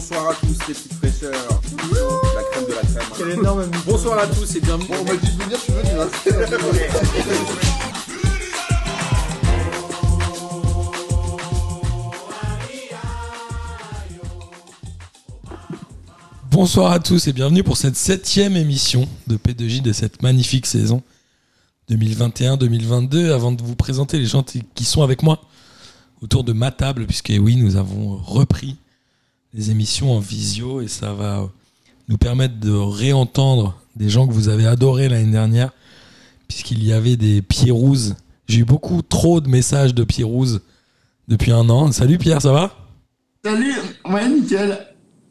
bonsoir à tous les petites fraîcheurs. La crème de la crème. Hein. Quel énorme ami. Bonsoir à tous et bienvenue. Bon, on m'a dit de venir, je suis venu. Hein. Bonsoir à tous et bienvenue pour cette 7e émission de P2J de cette magnifique saison 2021-2022. Avant de vous présenter les gens qui sont avec moi autour de ma table, puisque oui, nous avons repris les émissions en visio et ça va nous permettre de réentendre des gens que vous avez adorés l'année dernière, puisqu'il y avait des Pierrouses. J'ai eu beaucoup trop de messages de Pierrouses depuis un an. Salut Pierre, ça va ? Salut, ouais nickel.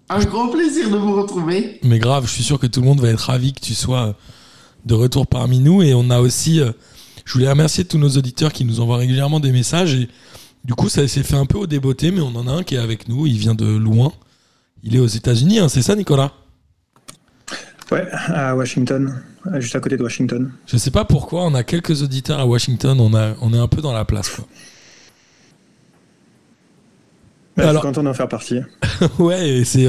Un grand plaisir de vous retrouver. Mais grave, je suis sûr que tout le monde va être ravi que tu sois de retour parmi nous. Et on a aussi, je voulais remercier tous nos auditeurs qui nous envoient régulièrement des messages. Et du coup, ça s'est fait un peu au déboté, mais on en a un qui est avec nous. Il vient de loin. Il est aux États-Unis, hein, c'est ça, Nicolas ? Ouais, à Washington, juste à côté de Washington. Je sais pas pourquoi, on a quelques auditeurs à Washington. On est un peu dans la place, quoi. Bah, alors, je suis content d'en faire partie. Ouais, et c'est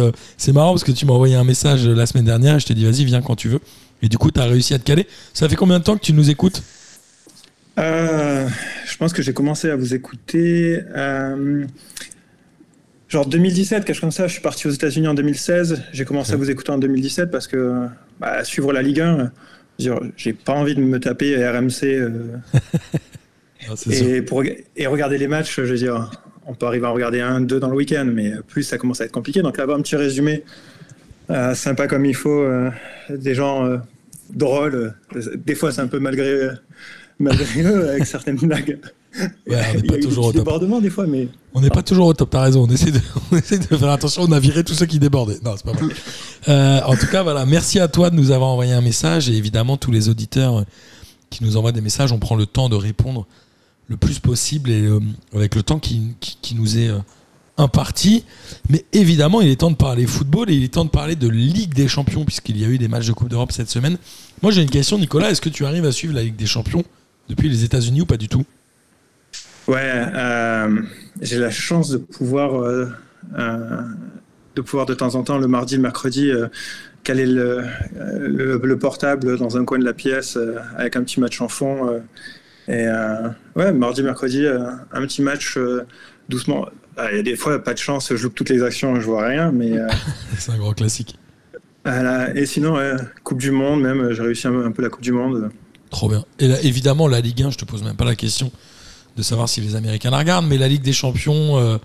marrant parce que tu m'as envoyé un message la semaine dernière et je t'ai dit vas-y, viens quand tu veux. Et du coup, tu as réussi à te caler. Ça fait combien de temps que tu nous écoutes ? Je pense que j'ai commencé à vous écouter genre 2017, quelque chose comme ça. Je suis parti aux États-Unis en 2016. J'ai commencé à vous écouter en 2017 parce que suivre la Ligue 1, j'ai pas envie de me taper RMC non, et regarder les matchs, je veux dire. On peut arriver à en regarder un, deux dans le week-end, mais plus ça commence à être compliqué. Donc là-bas, un petit résumé sympa comme il faut, des gens drôles. Des fois, c'est un peu malgré eux, avec certaines blagues. Ouais, on n'est pas toujours au top. Débordement des fois, mais... On n'est pas toujours au top, t'as raison. On essaie de faire attention, on a viré tous ceux qui débordaient. Non, c'est pas vrai. En tout cas, voilà, merci à toi de nous avoir envoyé un message. Et évidemment, tous les auditeurs qui nous envoient des messages, on prend le temps de répondre le plus possible et avec le temps qui nous est imparti. Mais évidemment, il est temps de parler football et il est temps de parler de Ligue des Champions puisqu'il y a eu des matchs de Coupe d'Europe cette semaine. Moi, j'ai une question, Nicolas. Est-ce que tu arrives à suivre la Ligue des Champions depuis les États-Unis ou pas du tout ? Ouais, j'ai la chance de pouvoir, de temps en temps, le mardi, le mercredi, caler le portable dans un coin de la pièce avec un petit match en fond. Et mardi, mercredi, un petit match doucement. Il y a des fois, pas de chance, je loupe toutes les actions, je vois rien. Mais, c'est un grand classique. Et sinon, Coupe du Monde, même, j'ai réussi un peu la Coupe du Monde. Trop bien. Et là, évidemment, la Ligue 1, je te pose même pas la question de savoir si les Américains la regardent, mais la Ligue des Champions,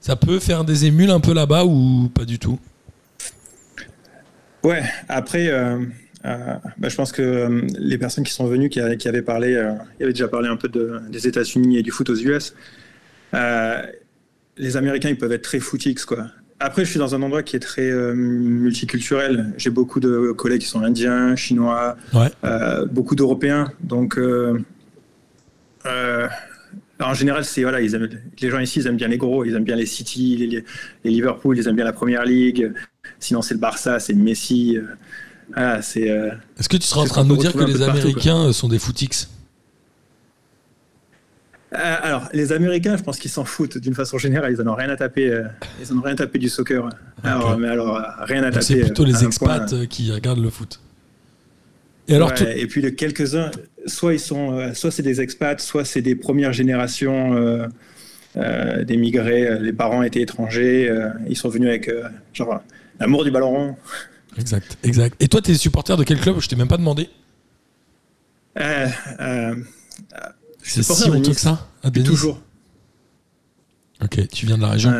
ça peut faire des émules un peu là-bas ou pas du tout ? Ouais, après... je pense que les personnes qui sont venues, qui avaient parlé, ils avaient déjà parlé un peu des États-Unis et du foot aux US. Les Américains, ils peuvent être très footix, quoi. Après, je suis dans un endroit qui est très multiculturel. J'ai beaucoup de collègues qui sont indiens, chinois, beaucoup d'Européens. Donc, en général, les gens ici, ils aiment bien les gros, ils aiment bien les City, les Liverpool, ils aiment bien la Première Ligue. Sinon, c'est le Barça, c'est le Messi. Est-ce que tu seras en train de nous dire que les Américains sont des footix ? Alors, les Américains, je pense qu'ils s'en foutent d'une façon générale. Ils n'en ont rien à taper. Ils n'en ont rien à taper du soccer. Okay. Rien à taper. C'est plutôt les expats qui regardent le foot. Et alors, et puis quelques-uns, soit c'est des expats, soit c'est des premières générations. Des migrés, les parents étaient étrangers. Ils sont venus avec l'amour du ballon rond. Exact. Et toi, t'es supporter de quel club ? Je t'ai même pas demandé. C'est si honteux que ça ? Nice. Toujours. Ok, tu viens de la région.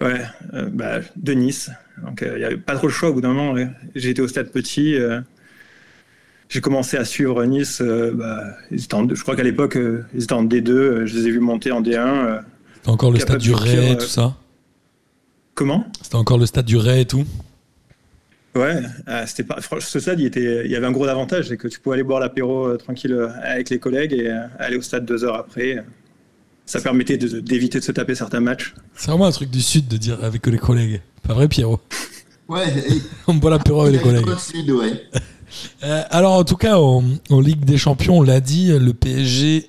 De Nice. Donc, il n'y avait pas trop le choix au bout d'un moment. Ouais. J'ai été au stade petit. J'ai commencé à suivre Nice. Je crois qu'à l'époque, ils étaient en D2. Je les ai vus monter en D1. C'était encore le stade du Ray et tout ça ? Comment ? C'était encore le stade du Ray et tout ? Ouais, c'était pas. Ce stade, il y avait un gros avantage, c'est que tu pouvais aller boire l'apéro tranquille avec les collègues et aller au stade 2 heures après. Ça permettait d'éviter de se taper certains matchs. C'est vraiment un truc du sud de dire avec les collègues. Pas vrai, Pierrot ? Ouais. On boit l'apéro avec les collègues. Alors, en tout cas, en Ligue des Champions, on l'a dit, le PSG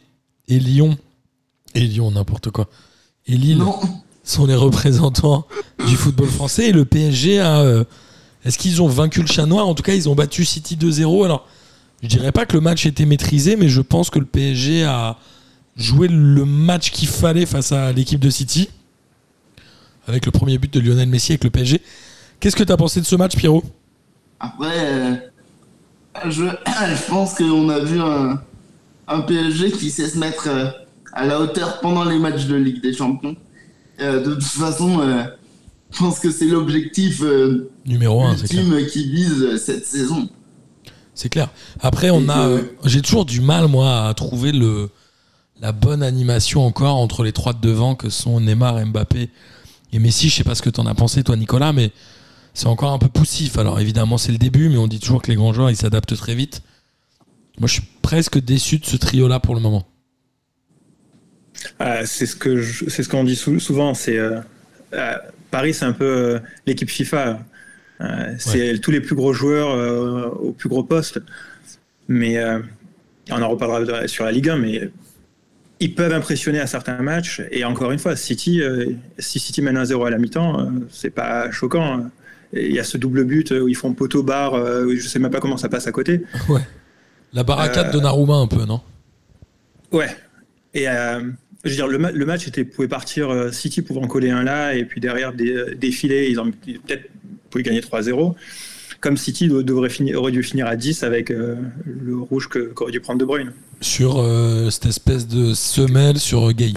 et Lyon n'importe quoi. Et Lille sont les représentants du football français. Et le PSG a... est-ce qu'ils ont vaincu le chat noir ? En tout cas, ils ont battu City 2-0. Alors, je dirais pas que le match était maîtrisé, mais je pense que le PSG a joué le match qu'il fallait face à l'équipe de City, avec le premier but de Lionel Messi avec le PSG. Qu'est-ce que tu as pensé de ce match, Pierrot ? Après, je pense qu'on a vu un PSG qui sait se mettre à la hauteur pendant les matchs de Ligue des Champions. De toute façon, je pense que c'est l'objectif numéro 1, ultime qui vise cette saison. C'est clair. Après, j'ai toujours du mal, moi, à trouver la bonne animation encore entre les trois de devant que sont Neymar, Mbappé et Messi. Je sais pas ce que t'en as pensé, toi, Nicolas, mais c'est encore un peu poussif. Alors évidemment, c'est le début, mais on dit toujours que les grands joueurs, ils s'adaptent très vite. Moi, je suis presque déçu de ce trio-là pour le moment. C'est ce qu'on dit souvent. Paris, c'est un peu l'équipe FIFA. C'est tous les plus gros joueurs au plus gros poste. Mais on en reparlera sur la Ligue 1, mais ils peuvent impressionner à certains matchs. Et encore une fois, City, si City mène 1-0 à la mi-temps, c'est pas choquant. Il y a ce double but où ils font poteau barre, je sais même pas comment ça passe à côté. Ouais. La barricade de Donnarumma un peu, non ? Ouais. Et je veux dire, le match pouvait partir, City pouvait en coller un là, et puis derrière défiler, ils peut-être pouvaient gagner 3-0. Comme City aurait dû finir à 10 avec le rouge qu'aurait dû prendre De Bruyne. Sur cette espèce de semelle sur Gueye.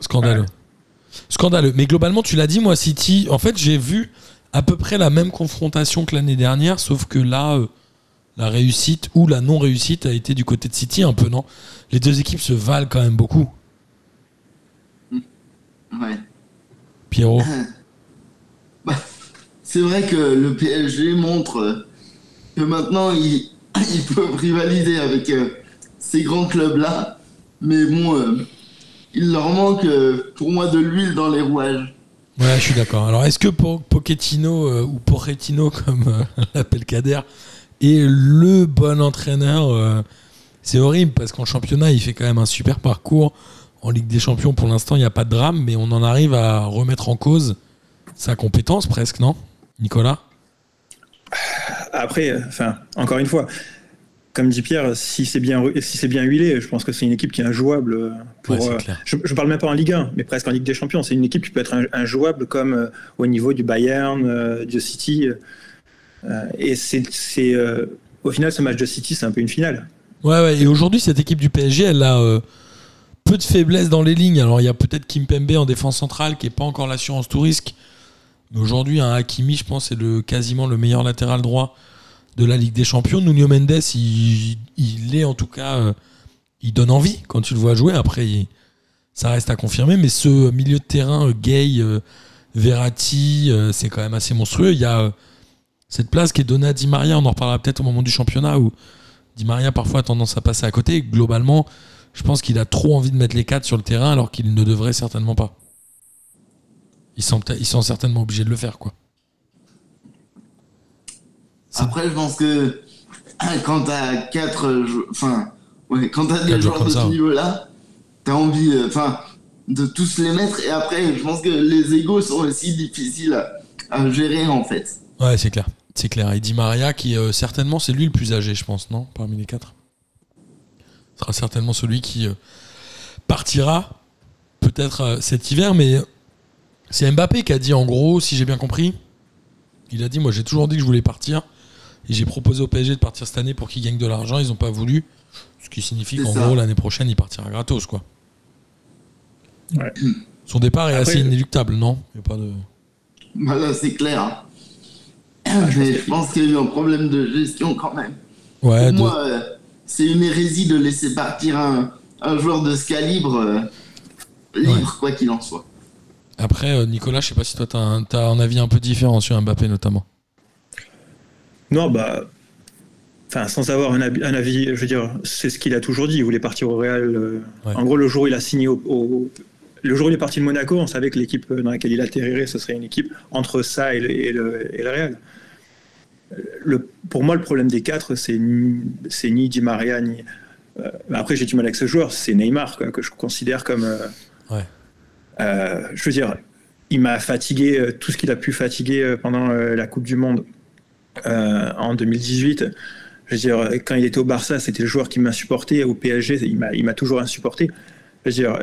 Scandaleux. Ouais. Scandaleux. Mais globalement, tu l'as dit, moi, City, en fait, j'ai vu à peu près la même confrontation que l'année dernière, sauf que là, la réussite ou la non-réussite a été du côté de City un peu, non ? Les deux équipes se valent quand même beaucoup. Ouais. Pierrot. C'est vrai que le PSG montre que maintenant ils peuvent rivaliser avec ces grands clubs-là, mais bon, il leur manque pour moi de l'huile dans les rouages. Ouais, je suis d'accord. Alors, est-ce que Pochettino ou Porretino, comme l'appelle Kader, est le bon entraîneur ? C'est horrible parce qu'en championnat, il fait quand même un super parcours. En Ligue des Champions, pour l'instant, il n'y a pas de drame, mais on en arrive à remettre en cause sa compétence presque, non, Nicolas ? Après, encore une fois, comme dit Pierre, si c'est bien huilé, je pense que c'est une équipe qui est injouable. Je parle même pas en Ligue 1, mais presque en Ligue des Champions. C'est une équipe qui peut être injouable comme au niveau du Bayern, du City. Et au final, ce match de City, c'est un peu une finale. Ouais, et aujourd'hui, cette équipe du PSG, elle a... peu de faiblesse dans les lignes. Alors, il y a peut-être Kimpembe en défense centrale qui n'est pas encore l'assurance tout risque. Mais aujourd'hui, Hakimi, je pense, est quasiment le meilleur latéral droit de la Ligue des Champions. Nuno Mendes, il est en tout cas... il donne envie quand tu le vois jouer. Après, ça reste à confirmer. Mais ce milieu de terrain, Gueye, Verratti, c'est quand même assez monstrueux. Il y a cette place qui est donnée à Di Maria. On en reparlera peut-être au moment du championnat où Di Maria parfois a tendance à passer à côté. Globalement... je pense qu'il a trop envie de mettre les quatre sur le terrain alors qu'il ne devrait certainement pas. Ils sont certainement obligés de le faire, quoi. Après, je pense que quand t'as des joueurs de ce niveau-là, t'as envie de tous les mettre. Et après, je pense que les égos sont aussi difficiles à gérer, en fait. Ouais, c'est clair. C'est clair. Et Di Maria, qui certainement, c'est lui le plus âgé, je pense, non ? Parmi les quatre ? Sera certainement celui qui partira peut-être cet hiver, mais c'est Mbappé qui a dit, en gros, si j'ai bien compris, il a dit, moi j'ai toujours dit que je voulais partir et j'ai proposé au PSG de partir cette année pour qu'ils gagnent de l'argent, ils n'ont pas voulu, ce qui signifie qu'en gros l'année prochaine il partira gratos, quoi. Ouais. Son départ est assez inéluctable, non ? Il n'y a pas de... Voilà, c'est clair. Mais je pense qu'il y a eu un problème de gestion quand même. Ouais, pour moi, c'est une hérésie de laisser partir un joueur de ce calibre libre, quoi qu'il en soit. Après, Nicolas, je sais pas si toi t'as un avis un peu différent sur Mbappé, notamment. Non, sans avoir un avis, je veux dire, c'est ce qu'il a toujours dit. Il voulait partir au Real. En gros, le jour où il a signé le jour où il est parti de Monaco, on savait que l'équipe dans laquelle il atterrirait, ce serait une équipe entre ça et le Real. Pour moi, le problème des quatre, c'est ni Di Maria, ni... après, j'ai du mal avec ce joueur, c'est Neymar, quoi, que je considère comme... je veux dire, il m'a fatigué tout ce qu'il a pu fatiguer pendant la Coupe du Monde en 2018. Je veux dire, quand il était au Barça, c'était le joueur qui m'insupportait. Au PSG, il m'a toujours insupporté. Je veux dire,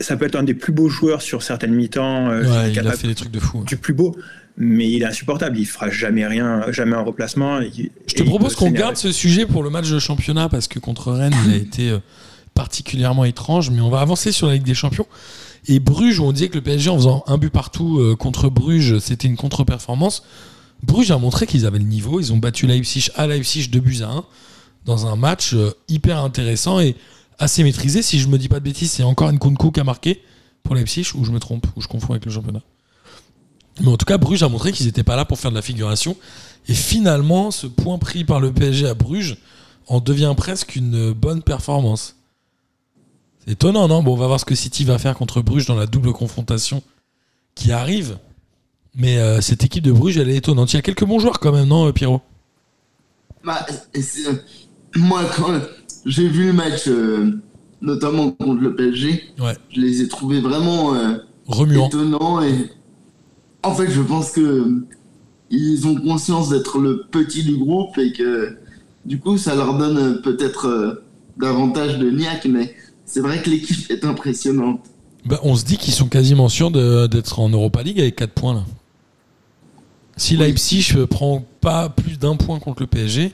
ça peut être un des plus beaux joueurs sur certaines mi-temps. Ouais, il a fait des trucs de fou. Du plus beau, mais il est insupportable. Il fera jamais rien, jamais un replacement. Je te propose qu'on garde ce sujet pour le match de championnat parce que contre Rennes, il a été particulièrement étrange. Mais on va avancer sur la Ligue des Champions. Et Bruges, où on disait que le PSG, en faisant un but partout contre Bruges, c'était une contre-performance. Bruges a montré qu'ils avaient le niveau. Ils ont battu Leipzig à Leipzig 2-1 dans un match hyper intéressant et assez maîtrisé. Si je me dis pas de bêtises, c'est encore Nkunku qui a marqué pour Leipzig, ou je me trompe, ou je confonds avec le championnat. Mais en tout cas, Bruges a montré qu'ils n'étaient pas là pour faire de la figuration. Et finalement, ce point pris par le PSG à Bruges en devient presque une bonne performance. C'est étonnant, non ? Bon, on va voir ce que City va faire contre Bruges dans la double confrontation qui arrive. Mais cette équipe de Bruges, elle est étonnante. Il y a quelques bons joueurs quand même, non, Pierrot ? Bah, moi, quand j'ai vu le match, notamment contre le PSG, ouais, je les ai trouvés vraiment étonnants. Et en fait, je pense que ils ont conscience d'être le petit du groupe et que du coup, ça leur donne peut-être davantage de niaque, mais c'est vrai que l'équipe est impressionnante. Bah, on se dit qu'ils sont quasiment sûrs d'être en Europa League avec 4 points là. Si oui, Leipzig ne prend pas plus d'un point contre le PSG,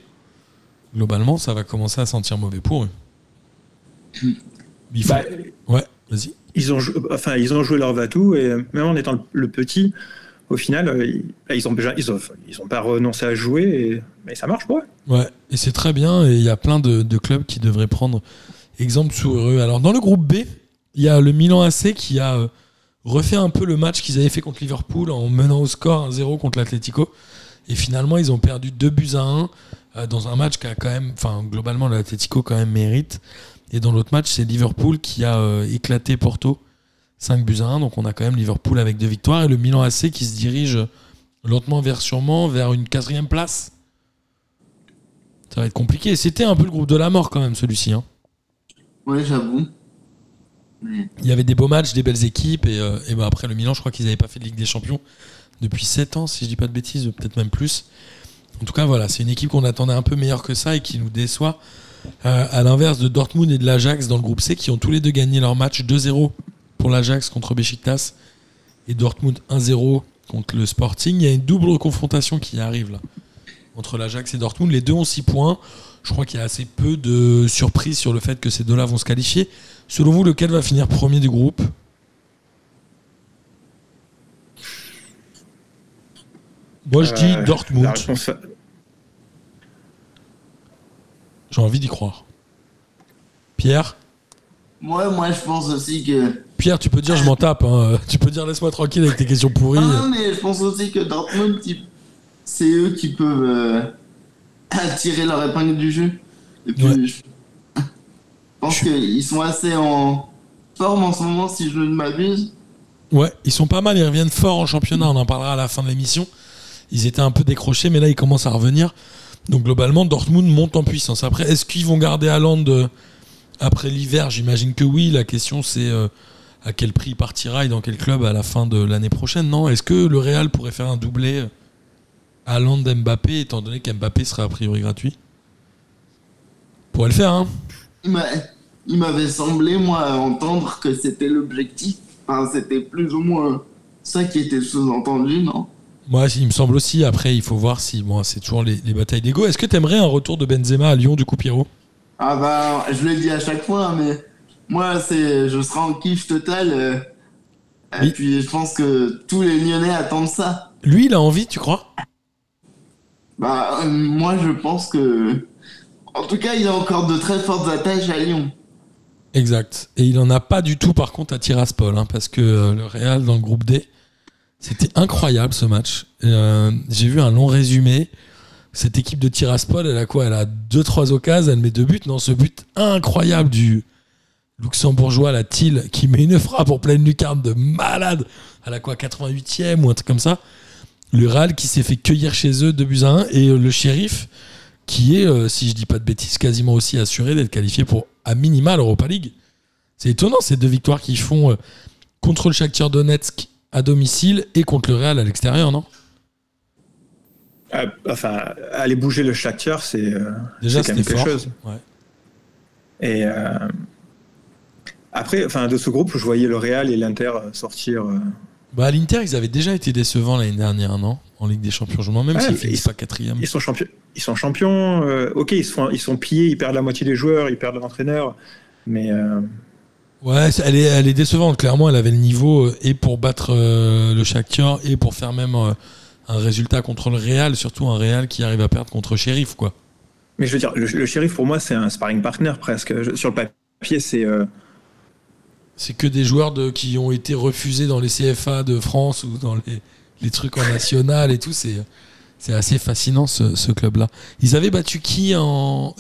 globalement, ça va commencer à sentir mauvais pour eux. Bah, ouais, vas-y. Ils ont joué leur va-tout, et même en étant le petit, au final, ils ont pas renoncé à jouer, mais ça marche pour eux. Ouais, et c'est très bien, et il y a plein de clubs qui devraient prendre exemple sur eux. Alors, dans le groupe B, il y a le Milan AC qui a refait un peu le match qu'ils avaient fait contre Liverpool en menant au score 1-0 contre l'Atlético. Et finalement, ils ont perdu 2-1 dans un match qui a quand même, enfin, globalement, l'Atlético quand même mérite. Et dans l'autre match, c'est Liverpool qui a éclaté Porto 5-1. Donc on a quand même Liverpool avec 2 victoires et le Milan AC qui se dirige lentement vers une 4e place. Ça va être compliqué. C'était un peu le groupe de la mort quand même, celui-ci. Hein. Ouais, j'avoue. Mais il y avait des beaux matchs, des belles équipes. Et ben après, le Milan, je crois qu'ils n'avaient pas fait de Ligue des Champions depuis 7 ans, si je dis pas de bêtises, peut-être même plus. En tout cas, voilà, c'est une équipe qu'on attendait un peu meilleure que ça et qui nous déçoit. À l'inverse de Dortmund et de l'Ajax dans le groupe C qui ont tous les deux gagné leur match 2-0 pour l'Ajax contre Beşiktaş et Dortmund 1-0 contre le Sporting. Il y a une double confrontation qui arrive là entre l'Ajax et Dortmund. Les deux ont 6 points. Je crois qu'il y a assez peu de surprises sur le fait que ces deux-là vont se qualifier. Selon vous, lequel va finir premier du groupe ? Moi, je dis Dortmund. La réponse à... J'ai envie d'y croire. Pierre ? Moi, je pense aussi que... Pierre, tu peux dire, je m'en tape. Hein. Tu peux dire, laisse-moi tranquille avec tes questions pourries. Non, mais je pense aussi que Dortmund, c'est eux qui peuvent tirer leur épingle du jeu. Et puis, ouais, je pense qu'ils sont assez en forme en ce moment, si je ne m'abuse. Ouais, ils sont pas mal. Ils reviennent fort en championnat. On en parlera à la fin de l'émission. Ils étaient un peu décrochés, mais là, ils commencent à revenir. Donc globalement, Dortmund monte en puissance. Après, est-ce qu'ils vont garder Haaland après l'hiver ? J'imagine que oui. La question, c'est à quel prix il partira et dans quel club à la fin de l'année prochaine, non ? Est-ce que le Real pourrait faire un doublé Haaland-Mbappé, étant donné qu'Mbappé serait a priori gratuit ? Pourrait le faire, hein ? Il m'avait semblé, moi, entendre que c'était l'objectif. Enfin, c'était plus ou moins ça qui était sous-entendu, non ? Moi, il me semble aussi. Après, il faut voir si... Bon, c'est toujours les batailles d'ego. Est-ce que tu aimerais un retour de Benzema à Lyon, du coup, Pierrot ? Ah bah, je le dis à chaque fois, mais moi, je serai en kiff total. Oui. Et puis, je pense que tous les Lyonnais attendent ça. Lui, il a envie, tu crois ? Bah, moi, je pense que... En tout cas, il a encore de très fortes attaches à Lyon. Exact. Et il n'en a pas du tout, par contre, à Tiraspol, hein, parce que le Real, dans le groupe D... C'était incroyable ce match. J'ai vu un long résumé. Cette équipe de Tiraspol, elle a quoi ? Elle a 2-3 occasions, elle met 2 buts. Non, ce but incroyable du luxembourgeois, la Thiel, qui met une frappe en pleine lucarne de malade. Elle a quoi, 88e ou un truc comme ça ? Le Real qui s'est fait cueillir chez eux 2-1. Et le Sheriff qui est, si je dis pas de bêtises, quasiment aussi assuré d'être qualifié pour à minima l'Europa League. C'est étonnant, ces deux victoires qu'ils font contre le Shakhtar Donetsk à domicile et contre le Real à l'extérieur, non ? Enfin, aller bouger le Shakhtar, déjà, c'est quand même quelque chose. Ouais. Et après, enfin, de ce groupe, je voyais le Real et l'Inter sortir. Bah, l'Inter, ils avaient déjà été décevants l'année dernière, non ? En Ligue des Champions, je m'en même s'ils finissent pas quatrième. Ils sont champions. Ok, ils sont pillés, ils perdent la moitié des joueurs, ils perdent l'entraîneur, mais. Ouais, elle est décevante. Clairement, elle avait le niveau et pour battre le Shakhtar et pour faire même un résultat contre le Real, surtout un Real qui arrive à perdre contre Sheriff, quoi. Mais je veux dire, le Sheriff pour moi c'est un sparring partner presque. Sur le papier, c'est que des joueurs qui ont été refusés dans les CFA de France ou dans les trucs en national et tout. C'est assez fascinant ce club-là. Ils avaient battu qui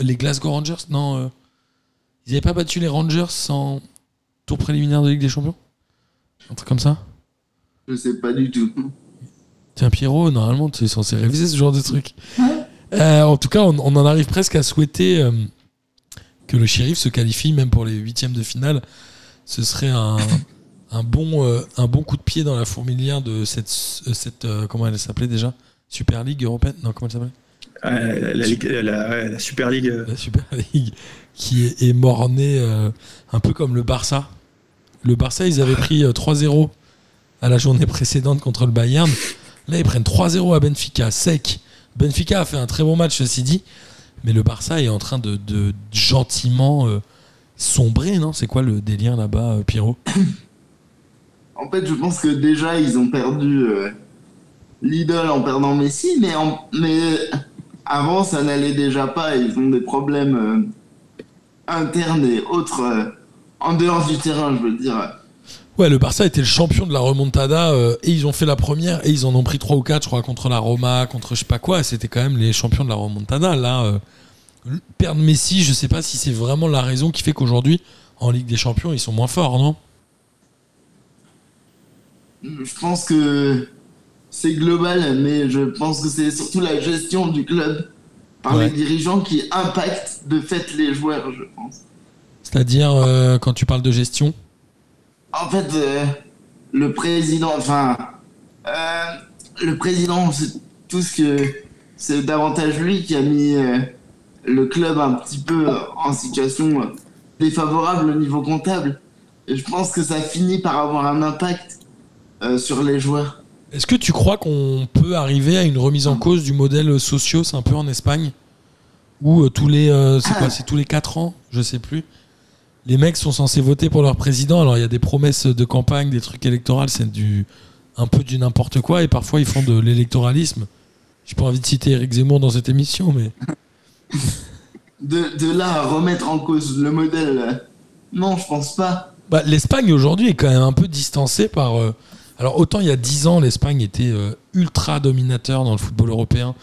les Glasgow Rangers ? Non, ils n'avaient pas battu les Rangers en tour préliminaire de Ligue des Champions ? Un truc comme ça ? Je sais pas du tout. Tiens Pierrot, normalement tu es censé réviser ce genre de truc. En tout cas, on en arrive presque à souhaiter que le Sheriff se qualifie même pour les huitièmes de finale. Ce serait un bon coup de pied dans la fourmilière de cette comment elle s'appelait déjà ? Super League européenne ? Non, comment elle s'appelait ? La Super League. La Super League qui est mornée un peu comme le Barça. Le Barça, ils avaient pris 3-0 à la journée précédente contre le Bayern. Là, ils prennent 3-0 à Benfica, sec. Benfica a fait un très bon match, ceci dit, mais le Barça est en train de gentiment sombrer, non ? C'est quoi le délire là-bas, Pierrot ? En fait, je pense que déjà, ils ont perdu l'idole en perdant Messi, mais avant, ça n'allait déjà pas. Ils ont des problèmes internes et autres en dehors du terrain, je veux dire. Ouais, le Barça était le champion de la remontada et ils ont fait la première et ils en ont pris 3 ou 4, je crois, contre la Roma, contre je sais pas quoi. C'était quand même les champions de la remontada. Là, perdre Messi, je sais pas si c'est vraiment la raison qui fait qu'aujourd'hui, en Ligue des Champions, ils sont moins forts, non ? Je pense que c'est global, mais je pense que c'est surtout la gestion du club par les dirigeants qui impactent de fait les joueurs, je pense. C'est-à-dire, quand tu parles de gestion ? En fait, le président, c'est tout ce que c'est davantage lui qui a mis le club un petit peu en situation défavorable au niveau comptable. Et je pense que ça finit par avoir un impact sur les joueurs. Est-ce que tu crois qu'on peut arriver à une remise en cause du modèle socio, c'est un peu en Espagne, où c'est tous les 4 ans, je sais plus. Les mecs sont censés voter pour leur président. Alors, il y a des promesses de campagne, des trucs électoraux, c'est un peu du n'importe quoi. Et parfois, ils font de l'électoralisme. J'ai pas envie de citer Éric Zemmour dans cette émission, mais... de là à remettre en cause le modèle, non, je pense pas. Bah, l'Espagne, aujourd'hui, est quand même un peu distancée par... Alors, autant il y a 10 ans, l'Espagne était ultra dominateur dans le football européen.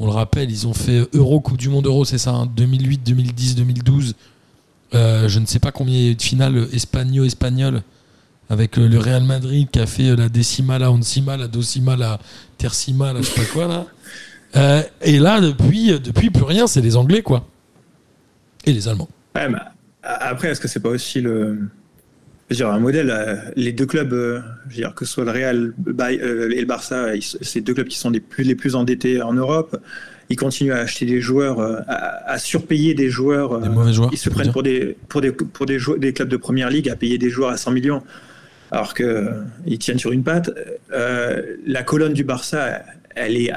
On le rappelle, ils ont fait Euro, Coupe du Monde Euro, c'est ça, hein, 2008, 2010, 2012... je ne sais pas combien il y a eu de finales espagno-espagnol avec le Real Madrid qui a fait la décima, la oncima, la docima, la tercima, la je sais pas quoi là. Et là, depuis plus rien, c'est les Anglais quoi. Et les Allemands. Ouais, mais après, est-ce que c'est pas aussi je veux dire, un modèle les deux clubs, je veux dire, que ce soit le Real et le Barça, c'est deux clubs qui sont les plus endettés en Europe. Ils continuent à acheter des joueurs, à surpayer des joueurs. Des mauvais joueurs. Ils se prennent pour des clubs de première ligue à payer des joueurs à 100 millions, alors qu'ils tiennent sur une patte. La colonne du Barça, elle est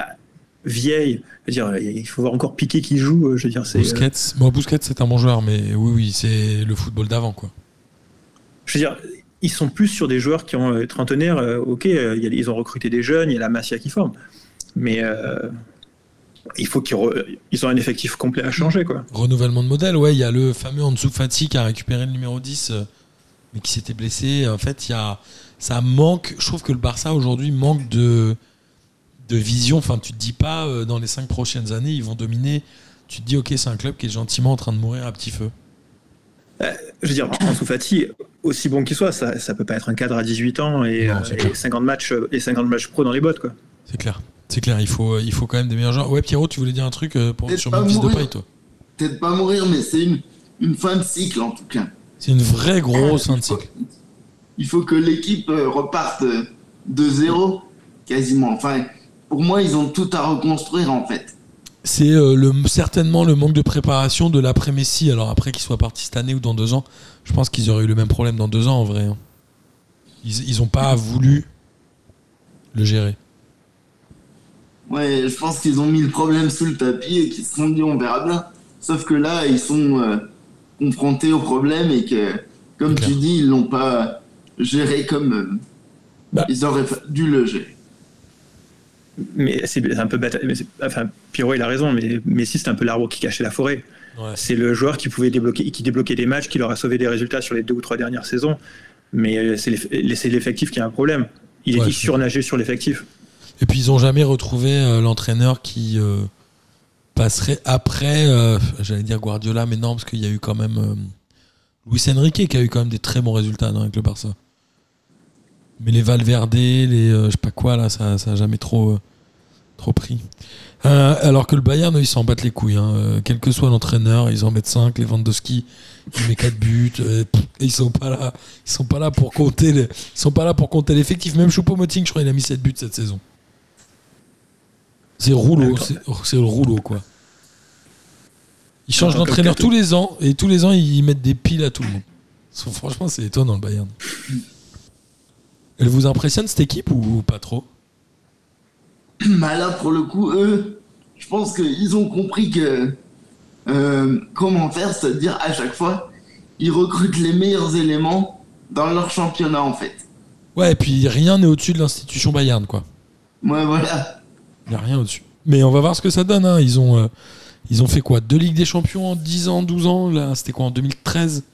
vieille. Je veux dire, il faut voir encore Piqué qui joue. Je veux dire, Busquets. Bon, Busquets, c'est un bon joueur, mais oui, c'est le football d'avant, quoi. Je veux dire, ils sont plus sur des joueurs qui ont trentenaire. Ok, ils ont recruté des jeunes, il y a la Masia qui forme, mais. Il faut qu'ils ont un effectif complet à changer, quoi. Renouvellement de modèle, ouais. Il y a le fameux Ansu Fati qui a récupéré le numéro 10, mais qui s'était blessé. En fait, ça manque. Je trouve que le Barça aujourd'hui manque de vision. Enfin, tu te dis pas dans les 5 prochaines années ils vont dominer. Tu te dis ok, c'est un club qui est gentiment en train de mourir à petit feu. Je veux dire, Ansu Fati, aussi bon qu'il soit, ça peut pas être un cadre à 18 ans et, non, et 50 matchs pro dans les bottes, quoi. C'est clair. C'est clair, il faut quand même des meilleurs joueurs. Ouais, Pierrot, tu voulais dire un truc sur Memphis Depay, toi ? Peut-être pas mourir, mais c'est une fin de cycle, en tout cas. C'est une vraie grosse fin de cycle. Il faut que l'équipe reparte de zéro, quasiment. Enfin, pour moi, ils ont tout à reconstruire, en fait. C'est certainement le manque de préparation de l'après-Messi. Alors après qu'ils soient partis cette année ou dans 2 ans, je pense qu'ils auraient eu le même problème dans 2 ans, en vrai. Ils n'ont pas voulu le gérer. Ouais, je pense qu'ils ont mis le problème sous le tapis et qu'ils se sont dit on verra bien. Sauf que là, ils sont confrontés au problème et que, comme tu dis, ils l'ont pas géré comme ils auraient dû le gérer. Mais c'est un peu bête. Enfin, Pierrot, il a raison, mais Messi, c'est un peu l'arbre qui cachait la forêt. Ouais. C'est le joueur qui pouvait débloquer des matchs, qui leur a sauvé des résultats sur les 2 ou 3 dernières saisons. Mais c'est l'effectif qui a un problème. Il est surnagé sur l'effectif. Et puis ils n'ont jamais retrouvé l'entraîneur qui passerait après, j'allais dire Guardiola, mais non, parce qu'il y a eu quand même Luis Enrique qui a eu quand même des très bons résultats avec le Barça. Mais les Valverde, les je sais pas quoi, là, ça n'a jamais trop pris. Alors que le Bayern, ils s'en battent les couilles. Quel que soit l'entraîneur, ils en mettent 5, Lewandowski, il met 4 buts, et ils sont pas là pour compter l'effectif. Même Choupo-Moting, je crois, il a mis 7 buts cette saison. C'est rouleau, c'est le rouleau, quoi. Ils changent d'entraîneur tous les ans, et tous les ans, ils mettent des piles à tout le monde. Franchement, c'est étonnant, le Bayern. Elle vous impressionne, cette équipe, ou pas trop ? Bah là, pour le coup, eux, je pense qu'ils ont compris que comment faire, c'est-à-dire à chaque fois, ils recrutent les meilleurs éléments dans leur championnat, en fait. Ouais, et puis rien n'est au-dessus de l'institution Bayern, quoi. Ouais, voilà. Il n'y a rien au-dessus. Mais on va voir ce que ça donne. Ils ont fait quoi ? 2 Ligues des Champions en 10 ans, 12 ans. Là, c'était quoi ? En 2013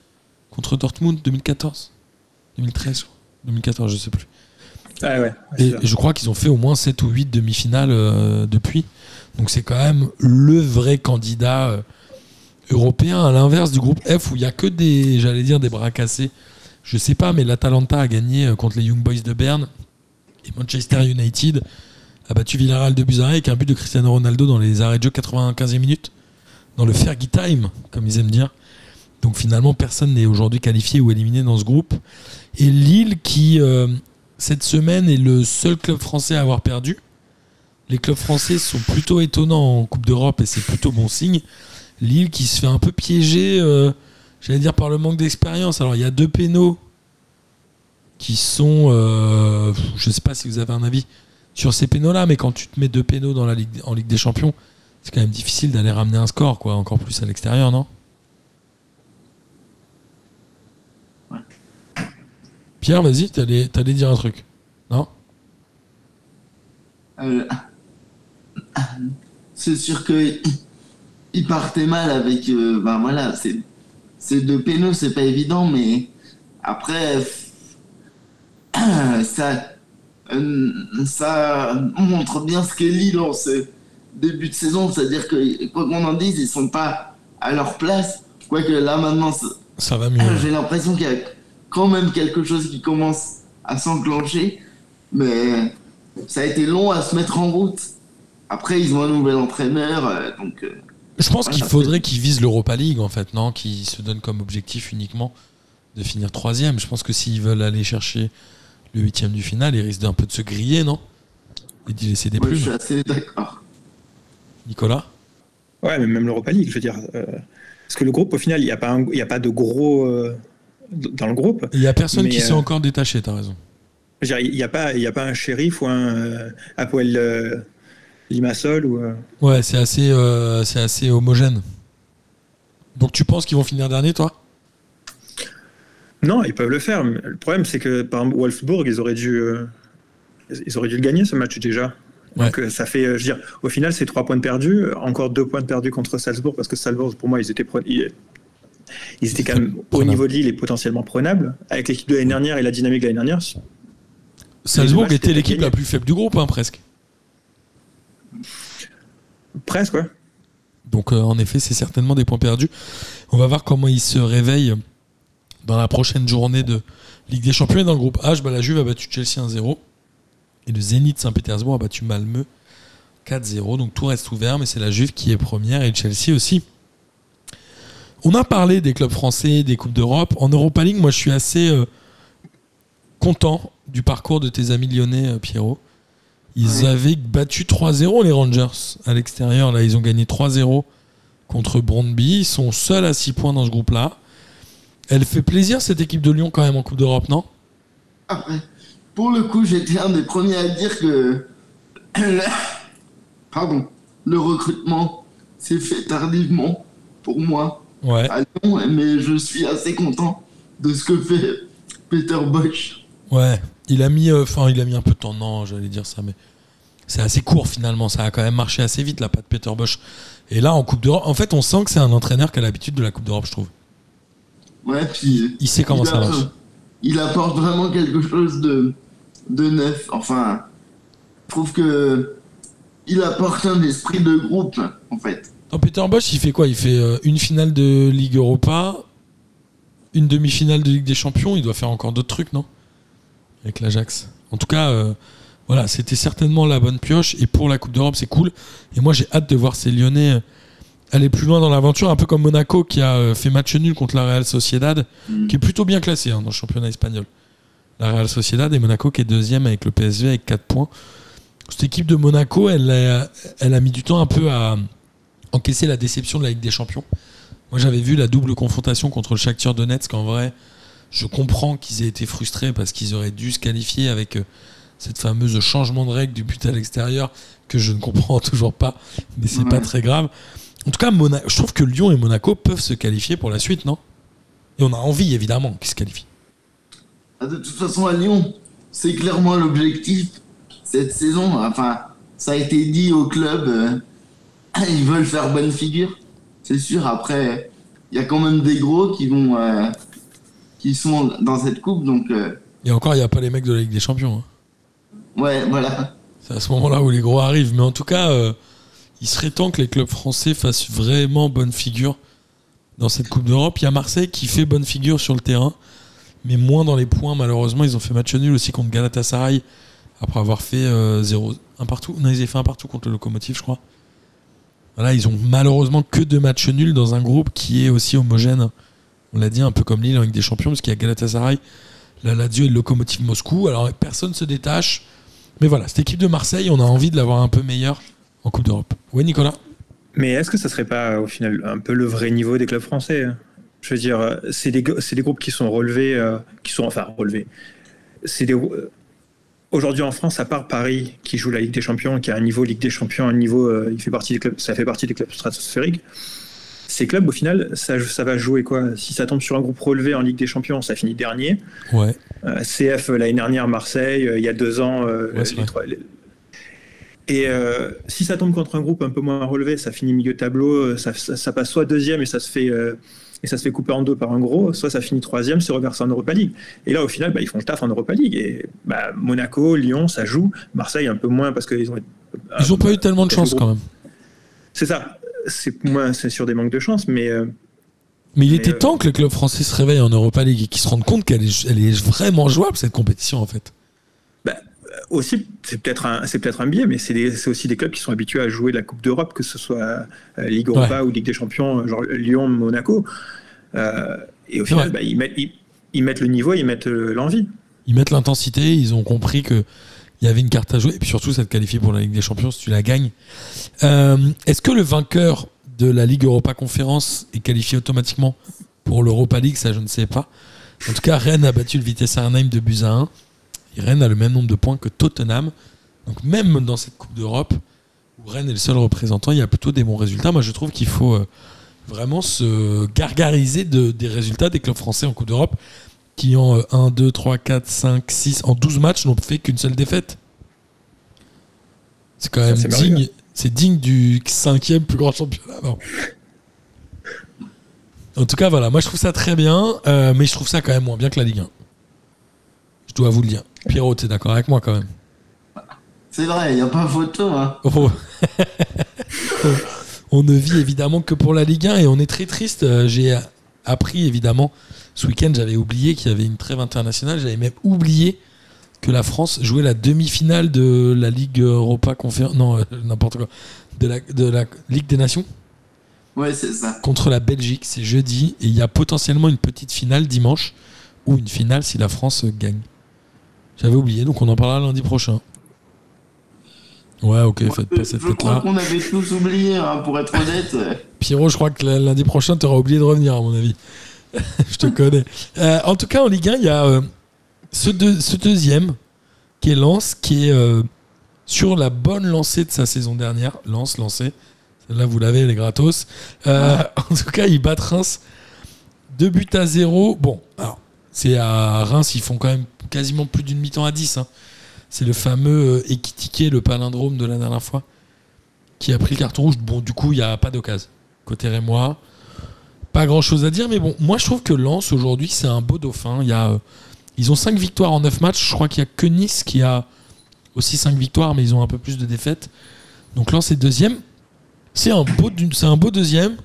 contre Dortmund, 2014, je sais plus. Ah ouais, et je crois qu'ils ont fait au moins 7 ou 8 demi-finales depuis. Donc c'est quand même le vrai candidat européen, à l'inverse du groupe F où il n'y a que des, j'allais dire, des bras cassés. Je sais pas, mais l'Atalanta a gagné contre les Young Boys de Berne et Manchester United a battu Villarreal de Buzarre avec un but de Cristiano Ronaldo dans les arrêts de jeu 95e minute, dans le Fergie Time, comme ils aiment dire. Donc finalement, personne n'est aujourd'hui qualifié ou éliminé dans ce groupe. Et Lille qui... cette semaine est le seul club français à avoir perdu. Les clubs français sont plutôt étonnants en Coupe d'Europe et c'est plutôt bon signe. Lille qui se fait un peu piéger, j'allais dire, par le manque d'expérience. Alors il y a 2 pénaux qui sont... je ne sais pas si vous avez un avis sur ces pénaux-là, mais quand tu te mets 2 pénaux dans en Ligue des Champions, c'est quand même difficile d'aller ramener un score, quoi, encore plus à l'extérieur, non ? Pierre, vas-y, t'allais dire un truc, non ? C'est sûr qu'il partait mal avec... ben voilà, c'est 2 pénaux, c'est pas évident, mais après, ça montre bien ce qu'est Lille en ce début de saison, c'est-à-dire que, quoi qu'on en dise, ils sont pas à leur place, quoique là, maintenant, ça va mieux. J'ai l'impression qu'il y a... quand même quelque chose qui commence à s'enclencher, mais ça a été long à se mettre en route. Après, ils ont un nouvel entraîneur, donc... je pense qu'il faudrait qu'ils visent l'Europa League, en fait, non ? Qu'ils se donnent comme objectif uniquement de finir 3e. Je pense que s'ils veulent aller chercher le 8e du final, ils risquent un peu de se griller, non ? Et d'y laisser des plumes. Je suis assez d'accord. Nicolas ? Ouais, mais même l'Europa League, je veux dire. Parce que le groupe, au final, il n'y a pas de gros... dans le groupe. Il n'y a personne qui s'est encore détaché, t'as raison. Il n'y a pas un Sheriff ou un Apoel Limassol ou... Ouais, c'est assez homogène. Donc tu penses qu'ils vont finir dernier, toi ? Non, ils peuvent le faire. Le problème, c'est que par exemple, Wolfsburg, ils auraient dû le gagner, ce match, déjà. Ouais. Donc ça fait, je veux dire, au final, c'est 3 points de perdus, encore 2 points de perdus contre Salzbourg, parce que Salzbourg, pour moi, ils étaient quand même au niveau de Lille et potentiellement prenables. Avec l'équipe de l'année dernière et la dynamique de l'année dernière. Salzbourg était l'équipe la plus faible du groupe, hein, presque. Presque, ouais. Donc, en effet, c'est certainement des points perdus. On va voir comment ils se réveillent dans la prochaine journée de Ligue des Champions. Et dans le groupe H, la Juve a battu Chelsea 1-0. Et le Zénith Saint-Pétersbourg a battu Malmö 4-0. Donc, tout reste ouvert, mais c'est la Juve qui est première et Chelsea aussi. On a parlé des clubs français, des Coupes d'Europe. En Europa League, moi, je suis assez content du parcours de tes amis lyonnais, Pierrot. Ils avaient battu 3-0 les Rangers à l'extérieur. Là, ils ont gagné 3-0 contre Brøndby. Ils sont seuls à 6 points dans ce groupe-là. Elle fait plaisir, cette équipe de Lyon, quand même, en Coupe d'Europe, non ? Ah, pour le coup, j'étais un des premiers à dire que le recrutement s'est fait tardivement pour moi. Ouais. Ah non, mais je suis assez content de ce que fait Peter Bosz. Ouais, il a mis un peu de temps, non, j'allais dire ça, mais c'est assez court finalement, ça a quand même marché assez vite la patte Peter Bosz. Et là, en Coupe d'Europe, en fait, on sent que c'est un entraîneur qui a l'habitude de la Coupe d'Europe, je trouve. Ouais, puis il sait comment ça marche. Il apporte vraiment quelque chose de neuf. Enfin, je trouve que il apporte un esprit de groupe, en fait. Peter Bosz, il fait quoi ? Il fait une finale de Ligue Europa, une demi-finale de Ligue des Champions. Il doit faire encore d'autres trucs, non ? Avec l'Ajax. En tout cas, voilà, c'était certainement la bonne pioche. Et pour la Coupe d'Europe, c'est cool. Et moi, j'ai hâte de voir ces Lyonnais aller plus loin dans l'aventure, un peu comme Monaco qui a fait match nul contre la Real Sociedad, qui est plutôt bien classée dans le championnat espagnol. La Real Sociedad et Monaco qui est deuxième avec le PSV avec 4 points. Cette équipe de Monaco, elle a mis du temps un peu à encaisser la déception de la Ligue des Champions. Moi, j'avais vu la double confrontation contre le Shakhtar Donetsk. En vrai, je comprends qu'ils aient été frustrés parce qu'ils auraient dû se qualifier avec cette fameuse changement de règle du but à l'extérieur que je ne comprends toujours pas, mais c'est pas très grave. En tout cas, je trouve que Lyon et Monaco peuvent se qualifier pour la suite, non ? Et on a envie, évidemment, qu'ils se qualifient. De toute façon, à Lyon, c'est clairement l'objectif cette saison. Enfin, ça a été dit au club... Ils veulent faire bonne figure, c'est sûr. Après, il y a quand même des gros qui sont dans cette coupe. Donc, et encore, il n'y a pas les mecs de la Ligue des Champions. Hein. Ouais, voilà. C'est à ce moment-là où les gros arrivent. Mais en tout cas, il serait temps que les clubs français fassent vraiment bonne figure dans cette Coupe d'Europe. Il y a Marseille qui fait bonne figure sur le terrain, mais moins dans les points. Malheureusement, ils ont fait match nul aussi contre Galatasaray après avoir fait 0-1 partout. Non, ils avaient fait 1 partout contre le Locomotive, je crois. Voilà, ils ont malheureusement que 2 matchs nuls dans un groupe qui est aussi homogène. On l'a dit, un peu comme Lille en Ligue des Champions, parce qu'il y a Galatasaray, la Lazio et le Locomotive Moscou. Alors personne ne se détache. Mais voilà, cette équipe de Marseille, on a envie de l'avoir un peu meilleure en Coupe d'Europe. Oui, Nicolas ? Mais est-ce que ça ne serait pas, au final, un peu le vrai niveau des clubs français ? Je veux dire, c'est des groupes qui sont relevés, relevés. C'est des... Aujourd'hui en France, à part Paris qui joue la Ligue des Champions, qui a un niveau Ligue des Champions, un niveau, ça fait partie des clubs stratosphériques. Ces clubs, au final, ça va jouer quoi ? Si ça tombe sur un groupe relevé en Ligue des Champions, ça finit dernier. Ouais. CF l'année dernière, Marseille, il y a 2 ans. Si ça tombe contre un groupe un peu moins relevé, ça finit milieu de tableau. Ça passe soit deuxième et ça se fait couper en 2 par un gros, soit ça finit 3e, se reverse en Europa League. Et là, au final, ils font le taf en Europa League. Et Monaco, Lyon, ça joue. Marseille, un peu moins parce qu'ils ont... Ils n'ont pas eu tellement de chance, quand même. C'est ça. C'est sur des manques de chance, mais... Mais il était temps que le club français se réveille en Europa League et qu'ils se rendent compte qu'elle est vraiment jouable, cette compétition, en fait. Aussi, c'est peut-être un biais, mais c'est aussi des clubs qui sont habitués à jouer la Coupe d'Europe, que ce soit Ligue Europa ou Ligue des Champions, genre Lyon, Monaco. Et au final, ils mettent le niveau, ils mettent l'envie. Ils mettent l'intensité, ils ont compris qu'il y avait une carte à jouer, et puis surtout, ça te qualifie pour la Ligue des Champions si tu la gagnes. Est-ce que le vainqueur de la Ligue Europa Conférence est qualifié automatiquement pour l'Europa League ? Ça, je ne sais pas. En tout cas, Rennes a battu le Vitesse Arnhem 2-1. Rennes a le même nombre de points que Tottenham. Donc même dans cette Coupe d'Europe, où Rennes est le seul représentant, il y a plutôt des bons résultats. Moi, je trouve qu'il faut vraiment se gargariser des résultats des clubs français en Coupe d'Europe, qui en 1, 2, 3, 4, 5, 6, en 12 matchs, n'ont fait qu'une seule défaite. C'est quand même digne. C'est digne du 5e plus grand championnat. Non. En tout cas, voilà. Moi, je trouve ça très bien, mais je trouve ça quand même moins bien que la Ligue 1. Je dois vous le dire. Pierrot, t'es d'accord avec moi quand même ? C'est vrai, il n'y a pas photo. Hein. Oh. On ne vit évidemment que pour la Ligue 1 et on est très triste. J'ai appris évidemment, ce week-end j'avais oublié qu'il y avait une trêve internationale, j'avais même oublié que la France jouait la demi-finale de la Ligue Europa Conférence, de la Ligue des Nations. Ouais, c'est ça. Contre la Belgique, c'est jeudi, et il y a potentiellement une petite finale dimanche, ou une finale si la France gagne. J'avais oublié, donc on en parlera lundi prochain. Ouais, ok, ouais, faites pas cette fête-là. Je crois qu'on avait tous oublié, hein, pour être honnête. Pierrot, je crois que lundi prochain, t'auras oublié de revenir, à mon avis. Je te connais. En tout cas, en Ligue 1, il y a ce deuxième, qui est Lens, qui est sur la bonne lancée de sa saison dernière. Lens, lancée. Celle-là, vous l'avez, elle est gratos. En tout cas, ils battent Reims 2-0. Bon, alors, c'est à Reims, ils font quand même quasiment plus d'une mi-temps à 10, hein. C'est le fameux équitiqué, le palindrome de la dernière fois, qui a pris le carton rouge. Bon, du coup, il n'y a pas d'occasion. Côté Rémois, pas grand-chose à dire. Mais bon, moi, je trouve que Lens, aujourd'hui, c'est un beau dauphin. Ils ont 5 victoires en 9 matchs. Je crois qu'il n'y a que Nice qui a aussi 5 victoires, mais ils ont un peu plus de défaites. Donc Lens est deuxième. C'est un beau deuxième,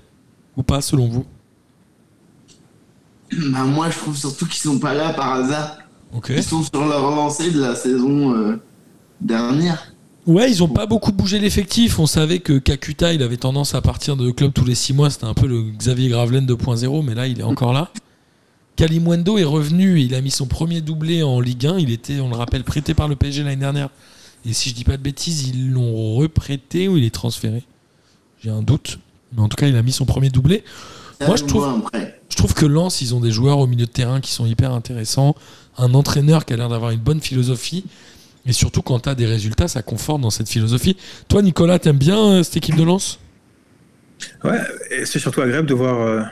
ou pas, selon vous? Bah, moi, je trouve surtout qu'ils ne sont pas là par hasard. Okay. Ils sont sur leur lancée de la saison dernière. Ouais, ils n'ont pas beaucoup bougé l'effectif. On savait que Kakuta, il avait tendance à partir de club tous les 6 mois. C'était un peu le Xavier Gravelaine 2.0, mais là, il est encore là. Kalimundo est revenu. Il a mis son premier doublé en Ligue 1. Il était, on le rappelle, prêté par le PSG l'année dernière. Et si je dis pas de bêtises, ils l'ont reprêté ou il est transféré. J'ai un doute. Mais en tout cas, il a mis son premier doublé. Moi, je trouve que Lens, ils ont des joueurs au milieu de terrain qui sont hyper intéressants, un entraîneur qui a l'air d'avoir une bonne philosophie, et surtout quand tu as des résultats, ça conforte dans cette philosophie. Toi, Nicolas, t'aimes bien cette équipe de Lens ? Ouais, et c'est surtout agréable de voir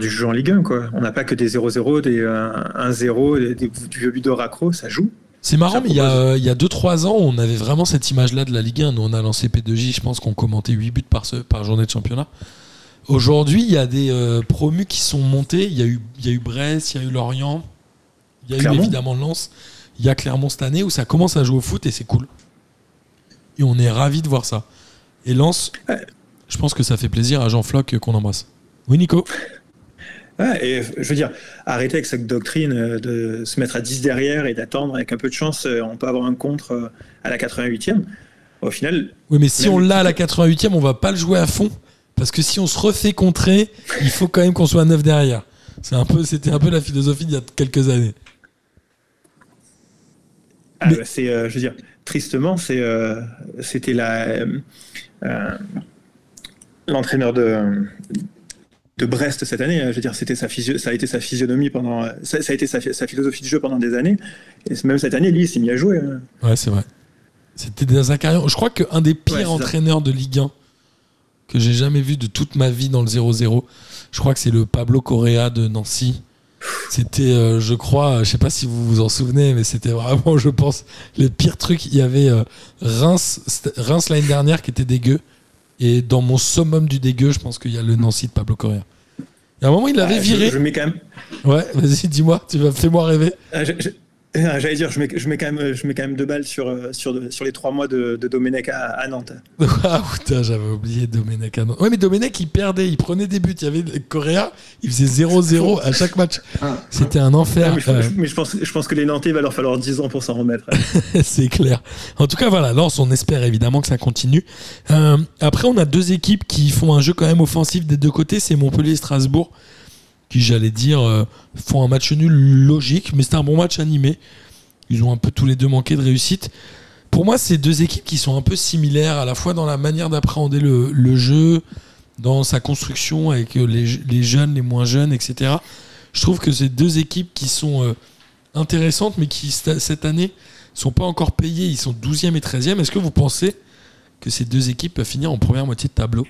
du jeu en Ligue 1, quoi. On n'a pas que des 0-0, des 1-0, du vieux but de raccro, ça joue. C'est marrant, mais il y a 2-3 ans, on avait vraiment cette image-là de la Ligue 1. Nous, on a lancé P2J, je pense qu'on commentait 8 buts par journée de championnat. Aujourd'hui, il y a des promus qui sont montés. Il y a eu Brest, il y a eu Lorient, il y a Clermont. Eu évidemment Lens. Il y a Clermont cette année où ça commence à jouer au foot et c'est cool. Et on est ravis de voir ça. Et Lens, je pense que ça fait plaisir à Jean Floch qu'on embrasse. Oui, Nico ? Ouais, et je veux dire, arrêtez avec cette doctrine de se mettre à 10 derrière et d'attendre. Avec un peu de chance, on peut avoir un contre à la 88e. Au final... Oui, mais si on l'a à la 88e, on va pas le jouer à fond. Parce que si on se refait contrer, il faut quand même qu'on soit à 9 derrière. C'était un peu la philosophie d'il y a quelques années. Ah, mais... bah c'est, je veux dire, tristement, c'était l'entraîneur de Brest cette année. Je veux dire, ça a été sa philosophie de jeu pendant des années. Et même cette année, lui, il s'est mis à jouer. Ouais, c'est vrai. C'était des incarnés. Je crois qu'un des pires entraîneurs de Ligue 1 que j'ai jamais vu de toute ma vie dans le 0-0. Je crois que c'est le Pablo Correa de Nancy. C'était, je crois, je sais pas si vous vous en souvenez, mais c'était vraiment, je pense, les pires trucs. Il y avait Reims l'année dernière qui était dégueu. Et dans mon summum du dégueu, je pense qu'il y a le Nancy de Pablo Correa. Et à un moment, il l'avait viré. Je mets quand même. Ouais, vas-y, dis-moi, fais-moi rêver. J'allais dire, je mets quand même 2 balles sur les 3 mois de Domenech à Nantes. Ah putain, j'avais oublié Domenech à Nantes. Ouais, mais Domenech, il perdait, il prenait des buts. Il y avait Correa, il faisait 0-0 à chaque match. C'était un enfer. Ouais, mais je pense que les Nantais, il va leur falloir 10 ans pour s'en remettre. C'est clair. En tout cas, voilà, Lens, on espère évidemment que ça continue. Après, on a 2 équipes qui font un jeu quand même offensif des 2 côtés. C'est Montpellier et Strasbourg, qui, j'allais dire, font un match nul logique, mais c'était un bon match animé. Ils ont un peu tous les 2 manqué de réussite. Pour moi, c'est 2 équipes qui sont un peu similaires, à la fois dans la manière d'appréhender le jeu, dans sa construction avec les jeunes, les moins jeunes, etc. Je trouve que c'est 2 équipes qui sont intéressantes, mais qui, cette année, ne sont pas encore payées. Ils sont 12e et 13e. Est-ce que vous pensez que ces 2 équipes peuvent finir en première moitié de tableau ?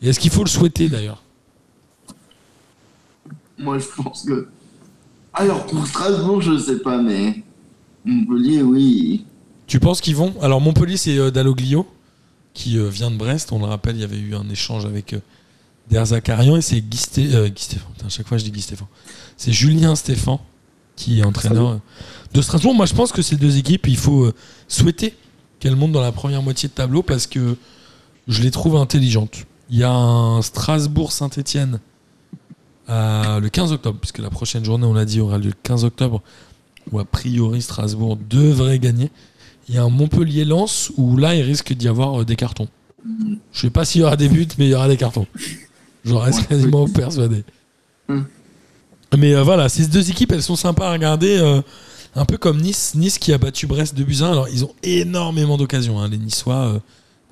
Et est-ce qu'il faut le souhaiter, d'ailleurs ? Moi, je pense que... Alors, pour Strasbourg, je sais pas, mais... Montpellier, oui. Tu penses qu'ils vont ? Alors, Montpellier, c'est Dalloglio, qui vient de Brest. On le rappelle, il y avait eu un échange avec Derzakarian, et c'est Guy Stéphane. Putain, à chaque fois, je dis Guy Stéphane. C'est Julien Stéphane, qui est entraîneur de Strasbourg. Moi, je pense que ces 2 équipes, il faut souhaiter qu'elles montent dans la première moitié de tableau, parce que je les trouve intelligentes. Il y a un Strasbourg-Saint-Etienne le 15 octobre, puisque la prochaine journée, on l'a dit, aura lieu le 15 octobre, où a priori Strasbourg devrait gagner. Il y a un Montpellier-Lens où là, il risque d'y avoir des cartons. Je sais pas s'il y aura des buts, mais il y aura des cartons. J'en reste quasiment persuadé. Mais voilà, ces deux équipes, elles sont sympas à regarder. Un peu comme Nice. Nice qui a battu Brest 2-1. Alors, ils ont énormément d'occasions, hein, les Niçois.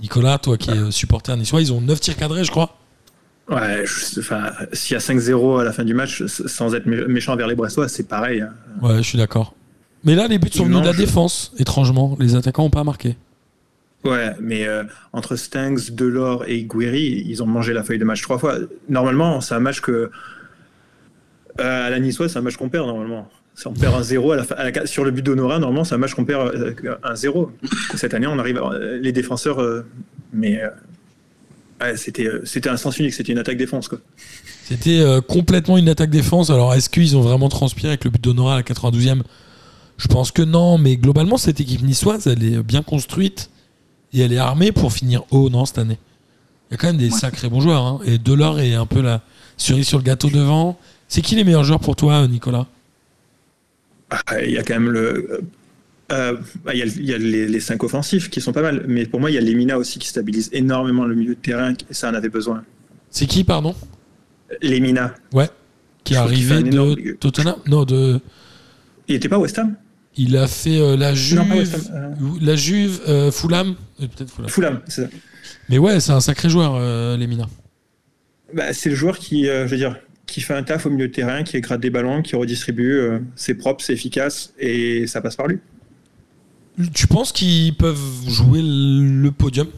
Nicolas, toi qui es supporter niçois, ils ont 9 tirs cadrés, je crois. Ouais, enfin, s'il y a 5-0 à la fin du match, sans être méchant envers les Brestois, c'est pareil. Ouais, je suis d'accord. Mais là, les buts sont venus de la défense, étrangement. Les attaquants n'ont pas marqué. Ouais, mais entre Stanks, Delors et Guiri, ils ont mangé la feuille de match 3 fois. Normalement, c'est un match que... à la Niçoise, c'est un match qu'on perd, normalement. Si on perd 1-0 sur le but d'Honora, normalement, c'est un match qu'on perd 1-0. Cette année, on arrive à... Les défenseurs... Ouais, c'était un sens unique, c'était une attaque défense quoi. C'était complètement une attaque défense. Alors est-ce qu'ils ont vraiment transpiré avec le but d'Honora à la 92e ? Je pense que non, mais globalement cette équipe niçoise, elle est bien construite et elle est armée pour finir haut cette année. Il y a quand même des sacrés bons joueurs hein. Et Delors est un peu la cerise sur le gâteau devant. C'est qui les meilleurs joueurs pour toi, Nicolas ? Il y a quand même les 5 offensifs qui sont pas mal, mais pour moi il y a Lemina aussi qui stabilise énormément le milieu de terrain et ça en avait besoin. C'est qui pardon ? Lemina. Ouais. Qui est arrivé de Tottenham ? Non de. Il était pas West Ham ? Il a fait la Juve. Non, pas West Ham. La Juve, Fulham. Peut-être Fulham. Fulham, c'est ça. Mais ouais, c'est un sacré joueur Lemina. Bah, c'est le joueur qui, je veux dire, qui fait un taf au milieu de terrain, qui gratte des ballons, qui redistribue, c'est propre, c'est efficace et ça passe par lui. Tu penses qu'ils peuvent jouer le podium ?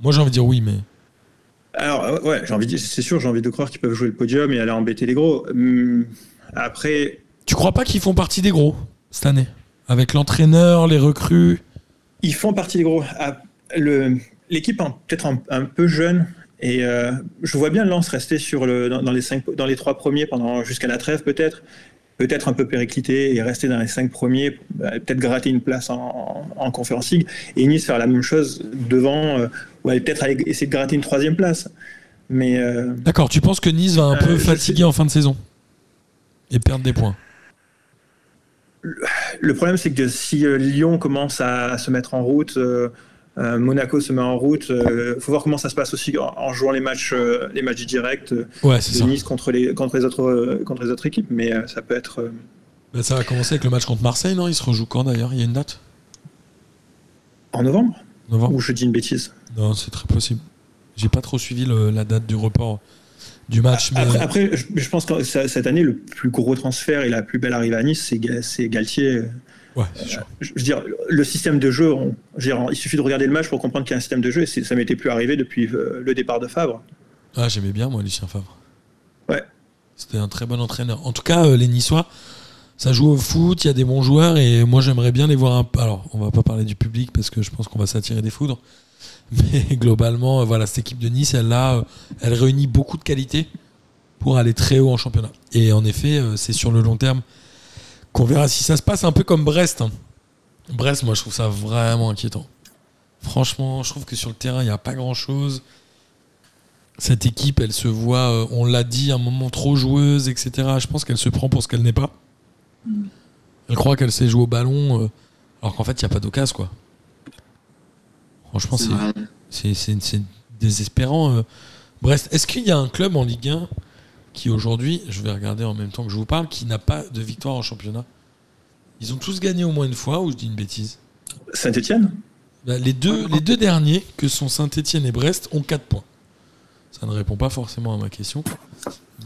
Moi, j'ai envie de dire oui, mais... Alors, ouais, c'est sûr, j'ai envie de croire qu'ils peuvent jouer le podium et aller embêter les gros. Après... Tu crois pas qu'ils font partie des gros, cette année ? Avec l'entraîneur, les recrues ? Ils font partie des gros. L'équipe est peut-être un peu jeune, et je vois bien Lens rester dans les 3 premiers jusqu'à la trêve, peut-être un peu péricliter et rester dans les 5 premiers, peut-être gratter une place en Conference League, et Nice faire la même chose devant, peut-être aller essayer de gratter une 3e place. Mais, d'accord, tu penses que Nice va un peu fatiguer en fin de saison et perdre des points ? Le problème, c'est que si Lyon commence à se mettre en route, Monaco se met en route, faut voir comment ça se passe aussi en jouant les matchs directs de Nice contre les autres équipes, mais ça peut être... ça va commencer avec le match contre Marseille, non ? Il se rejoue quand d'ailleurs ? Il y a une date ? En novembre ? Ou je dis une bêtise ? Non, c'est très possible. J'ai pas trop suivi la date du report du match. Après je pense que cette année, le plus gros transfert et la plus belle arrivée à Nice, c'est Galtier... Ouais, je veux dire, le système de jeu, il suffit de regarder le match pour comprendre qu'il y a un système de jeu et ça m'était plus arrivé depuis le départ de Favre. Ah, j'aimais bien moi Lucien Favre. Ouais. C'était un très bon entraîneur. En tout cas, les Niçois, ça joue au foot, il y a des bons joueurs et moi j'aimerais bien les voir un peu. Alors, on va pas parler du public parce que je pense qu'on va s'attirer des foudres. Mais globalement, voilà, cette équipe de Nice, elle réunit beaucoup de qualités pour aller très haut en championnat. Et en effet, c'est sur le long terme qu'on verra si ça se passe, un peu comme Brest. Brest, moi, je trouve ça vraiment inquiétant. Franchement, je trouve que sur le terrain, il n'y a pas grand-chose. Cette équipe, elle se voit, on l'a dit, un moment trop joueuse, etc. Je pense qu'elle se prend pour ce qu'elle n'est pas. Elle croit qu'elle sait jouer au ballon, alors qu'en fait, il n'y a pas d'occasion, quoi. Franchement, c'est désespérant. Brest, est-ce qu'il y a un club en Ligue 1 qui aujourd'hui, je vais regarder en même temps que je vous parle, qui n'a pas de victoire en championnat. Ils ont tous gagné au moins une fois, ou je dis une bêtise ? Saint-Etienne ? Les deux derniers, que sont Saint-Etienne et Brest, ont 4 points. Ça ne répond pas forcément à ma question.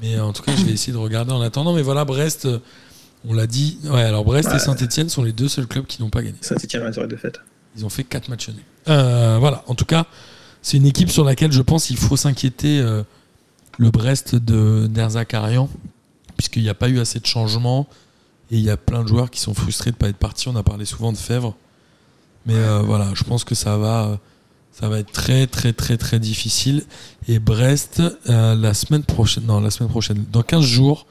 Mais en tout cas, je vais essayer de regarder en attendant. Mais voilà, Brest, on l'a dit. Ouais, alors Brest et Saint-Etienne sont les deux seuls clubs qui n'ont pas gagné. Saint-Etienne, la soirée de fête. Ils ont fait 4 matchs nuls. Voilà, en tout cas, c'est une équipe sur laquelle je pense qu'il faut s'inquiéter... le Brest d'Erzakarian, puisqu'il n'y a pas eu assez de changements et il y a plein de joueurs qui sont frustrés de ne pas être partis. On a parlé souvent de Favre, mais voilà, je pense que ça va être très très très très difficile. Et Brest, la semaine prochaine, dans 15 jours,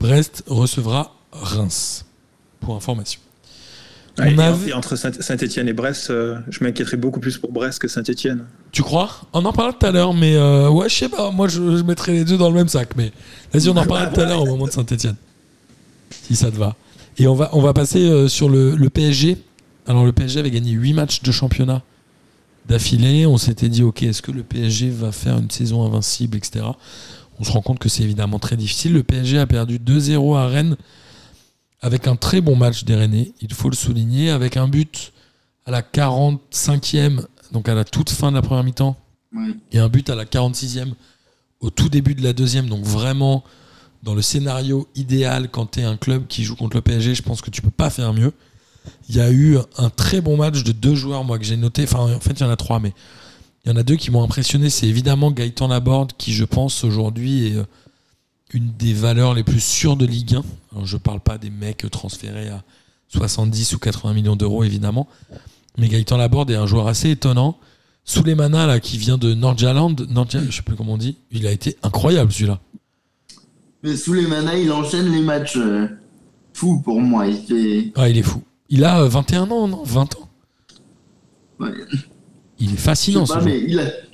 Brest recevra Reims, pour information. Et entre Saint-Etienne et Brest, je m'inquiéterais beaucoup plus pour Brest que Saint-Etienne. Tu crois ? On en parlait tout à l'heure, mais ouais, je sais pas. Moi, je mettrais les deux dans le même sac. Mais vas-y, on en parlait tout à l'heure au moment de Saint-Etienne. Si ça te va. Et on va passer sur le PSG. Alors, le PSG avait gagné 8 matchs de championnat d'affilée. On s'était dit, ok, est-ce que le PSG va faire une saison invincible, etc. On se rend compte que c'est évidemment très difficile. Le PSG a perdu 2-0 à Rennes avec un très bon match des Rennais, il faut le souligner, avec un but à la 45e, donc à la toute fin de la première mi-temps, et un but à la 46e, au tout début de la deuxième. Donc vraiment, dans le scénario idéal, quand tu es un club qui joue contre le PSG, je pense que tu peux pas faire mieux. Il y a eu un très bon match de deux joueurs, moi, que j'ai noté. Enfin, en fait, il y en a trois, mais il y en a deux qui m'ont impressionné. C'est évidemment Gaëtan Laborde, qui, je pense, aujourd'hui est une des valeurs les plus sûres de Ligue 1. Alors, je parle pas des mecs transférés à 70 ou 80 millions d'euros, évidemment. Mais Gaëtan Laborde est un joueur assez étonnant. Souleymana, là, qui vient de Nordjylland, je sais plus comment on dit, il a été incroyable, celui-là. Mais Souleymana, il enchaîne les matchs fous pour moi. Il est fou. Il a 21 ans, non ? 20 ans. Ouais. Il est fascinant, ce joueur.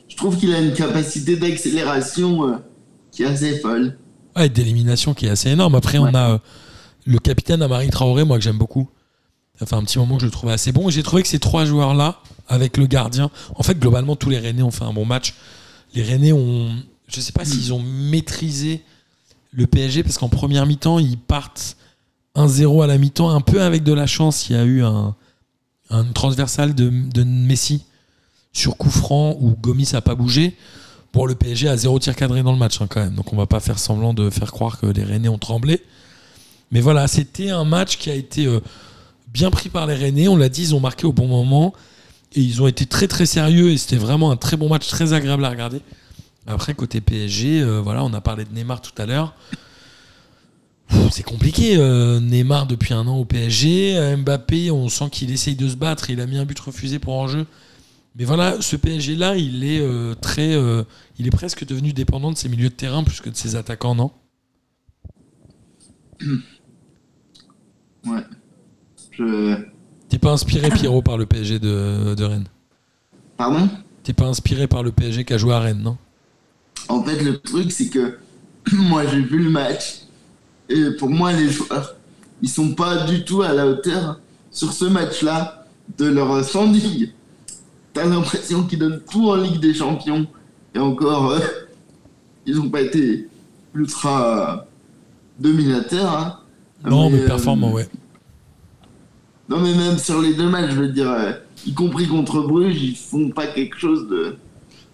Je trouve qu'il a une capacité d'accélération qui est assez folle. Ouais, d'élimination qui est assez énorme. Après, on a le capitaine Amari Traoré, moi, que j'aime beaucoup. Ça fait un petit moment que je le trouvais assez bon. Et j'ai trouvé que ces trois joueurs-là, avec le gardien, en fait, globalement, tous les Rennais ont fait un bon match. Les Rennais ont... Je ne sais pas s'ils ont maîtrisé le PSG, parce qu'en première mi-temps, ils partent 1-0 à la mi-temps, un peu avec de la chance. Il y a eu un transversal de Messi sur coup franc où Gomis n'a pas bougé. Pour le PSG, à 0 tir cadré dans le match, hein, quand même. Donc on ne va pas faire semblant de faire croire que les Rennais ont tremblé. Mais voilà, c'était un match qui a été bien pris par les Rennais. On l'a dit, ils ont marqué au bon moment. Et ils ont été très très sérieux, et c'était vraiment un très bon match, très agréable à regarder. Après, côté PSG, voilà, on a parlé de Neymar tout à l'heure. C'est compliqué, Neymar depuis un an au PSG. Mbappé, on sent qu'il essaye de se battre, il a mis un but refusé pour hors-jeu. Mais voilà, ce PSG-là, il est presque devenu dépendant de ses milieux de terrain plus que de ses attaquants, non ? Ouais. T'es pas inspiré, Pierrot, par le PSG de Rennes ? Pardon ? T'es pas inspiré par le PSG qui a joué à Rennes, non ? En fait, le truc, c'est que moi, j'ai vu le match, et pour moi, les joueurs, ils sont pas du tout à la hauteur sur ce match-là de leur standing. T'as l'impression qu'ils donnent tout en Ligue des Champions, et encore, ils ont pas été ultra dominateurs. Hein. Non, mais performants, ouais. Non, mais même sur les deux matchs, je veux dire, y compris contre Bruges, ils font pas quelque chose de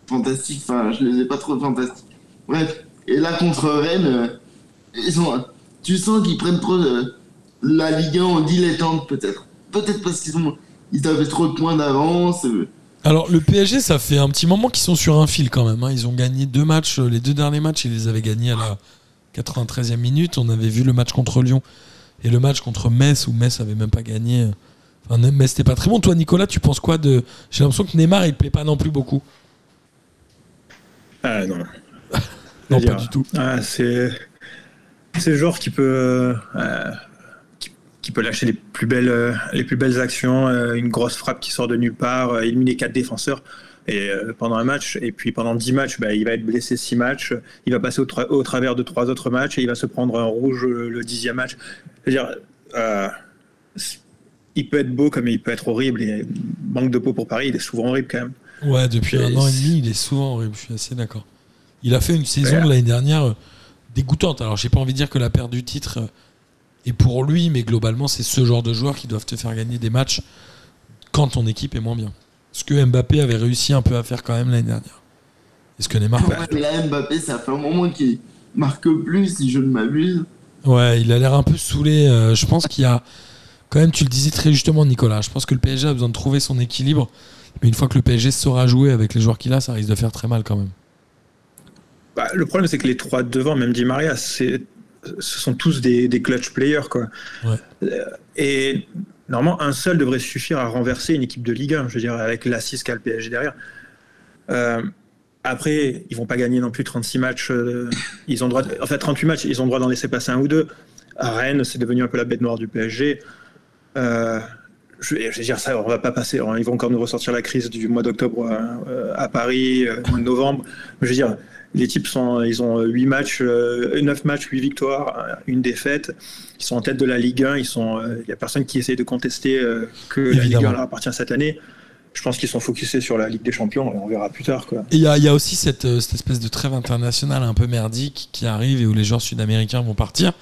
fantastique. Enfin, je les ai pas trop fantastiques. Bref, et là, contre Rennes, tu sens qu'ils prennent trop la Ligue 1 en dilettante, peut-être. Peut-être parce qu'ils avaient trop de points d'avance. Alors, le PSG, ça fait un petit moment qu'ils sont sur un fil, quand même. Hein. Ils ont gagné deux matchs. Les deux derniers matchs, ils les avaient gagnés à la 93e minute. On avait vu le match contre Lyon. Et le match contre Metz, où Metz avait même pas gagné. Enfin, Metz n'était pas très bon. Toi, Nicolas, tu penses quoi de... J'ai l'impression que Neymar, il te plaît pas non plus beaucoup. Ah non. Non, pas du tout. Ah, c'est le genre qui peut lâcher les plus belles actions, une grosse frappe qui sort de nulle part, éliminer 4 défenseurs et, pendant un match. Et puis pendant 10 matchs, bah, il va être blessé 6 matchs. Il va passer au travers de 3 autres matchs et il va se prendre un rouge le 10e match. C'est-à-dire, il peut être beau comme il peut être horrible. Et manque de peau pour Paris, il est souvent horrible quand même. Ouais, depuis un an et demi, il est souvent horrible. Je suis assez d'accord. Il a fait une saison l'année dernière dégoûtante. Alors, j'ai pas envie de dire que la perte du titre est pour lui, mais globalement, c'est ce genre de joueurs qui doivent te faire gagner des matchs quand ton équipe est moins bien. Ce que Mbappé avait réussi un peu à faire quand même l'année dernière. Est-ce que Neymar... Ouais, mais là, Mbappé, ça fait un moment qu'il marque plus, si je ne m'abuse. Ouais, il a l'air un peu saoulé. Je pense qu'il y a... Quand même, tu le disais très justement, Nicolas, je pense que le PSG a besoin de trouver son équilibre. Mais une fois que le PSG saura jouer avec les joueurs qu'il a, ça risque de faire très mal quand même. Bah, le problème, c'est que les trois devant, même Di Maria, ce sont tous des clutch players, quoi. Ouais. Et normalement, un seul devrait suffire à renverser une équipe de Ligue 1, je veux dire, avec l'assise qu'a le PSG derrière. Après, ils vont pas gagner non plus 36 matchs. Ils ont droit, en fait, 38 matchs, ils ont droit d'en laisser passer un ou deux. À Rennes, c'est devenu un peu la bête noire du PSG. Je vais dire ça, on va pas passer. Ils vont encore nous ressortir la crise du mois d'octobre à Paris, mois de novembre. Mais je veux dire, les types ils ont 8 matchs, 9 matchs, 8 victoires, une défaite. Ils sont en tête de la Ligue 1. Il n'y a personne qui essaye de contester que évidemment. La Ligue 1 leur appartient cette année. je pense qu'ils sont focusés sur la Ligue des Champions et on verra plus tard, quoi. Et il y a aussi cette espèce de trêve internationale un peu merdique qui arrive et où les joueurs sud-américains vont partir.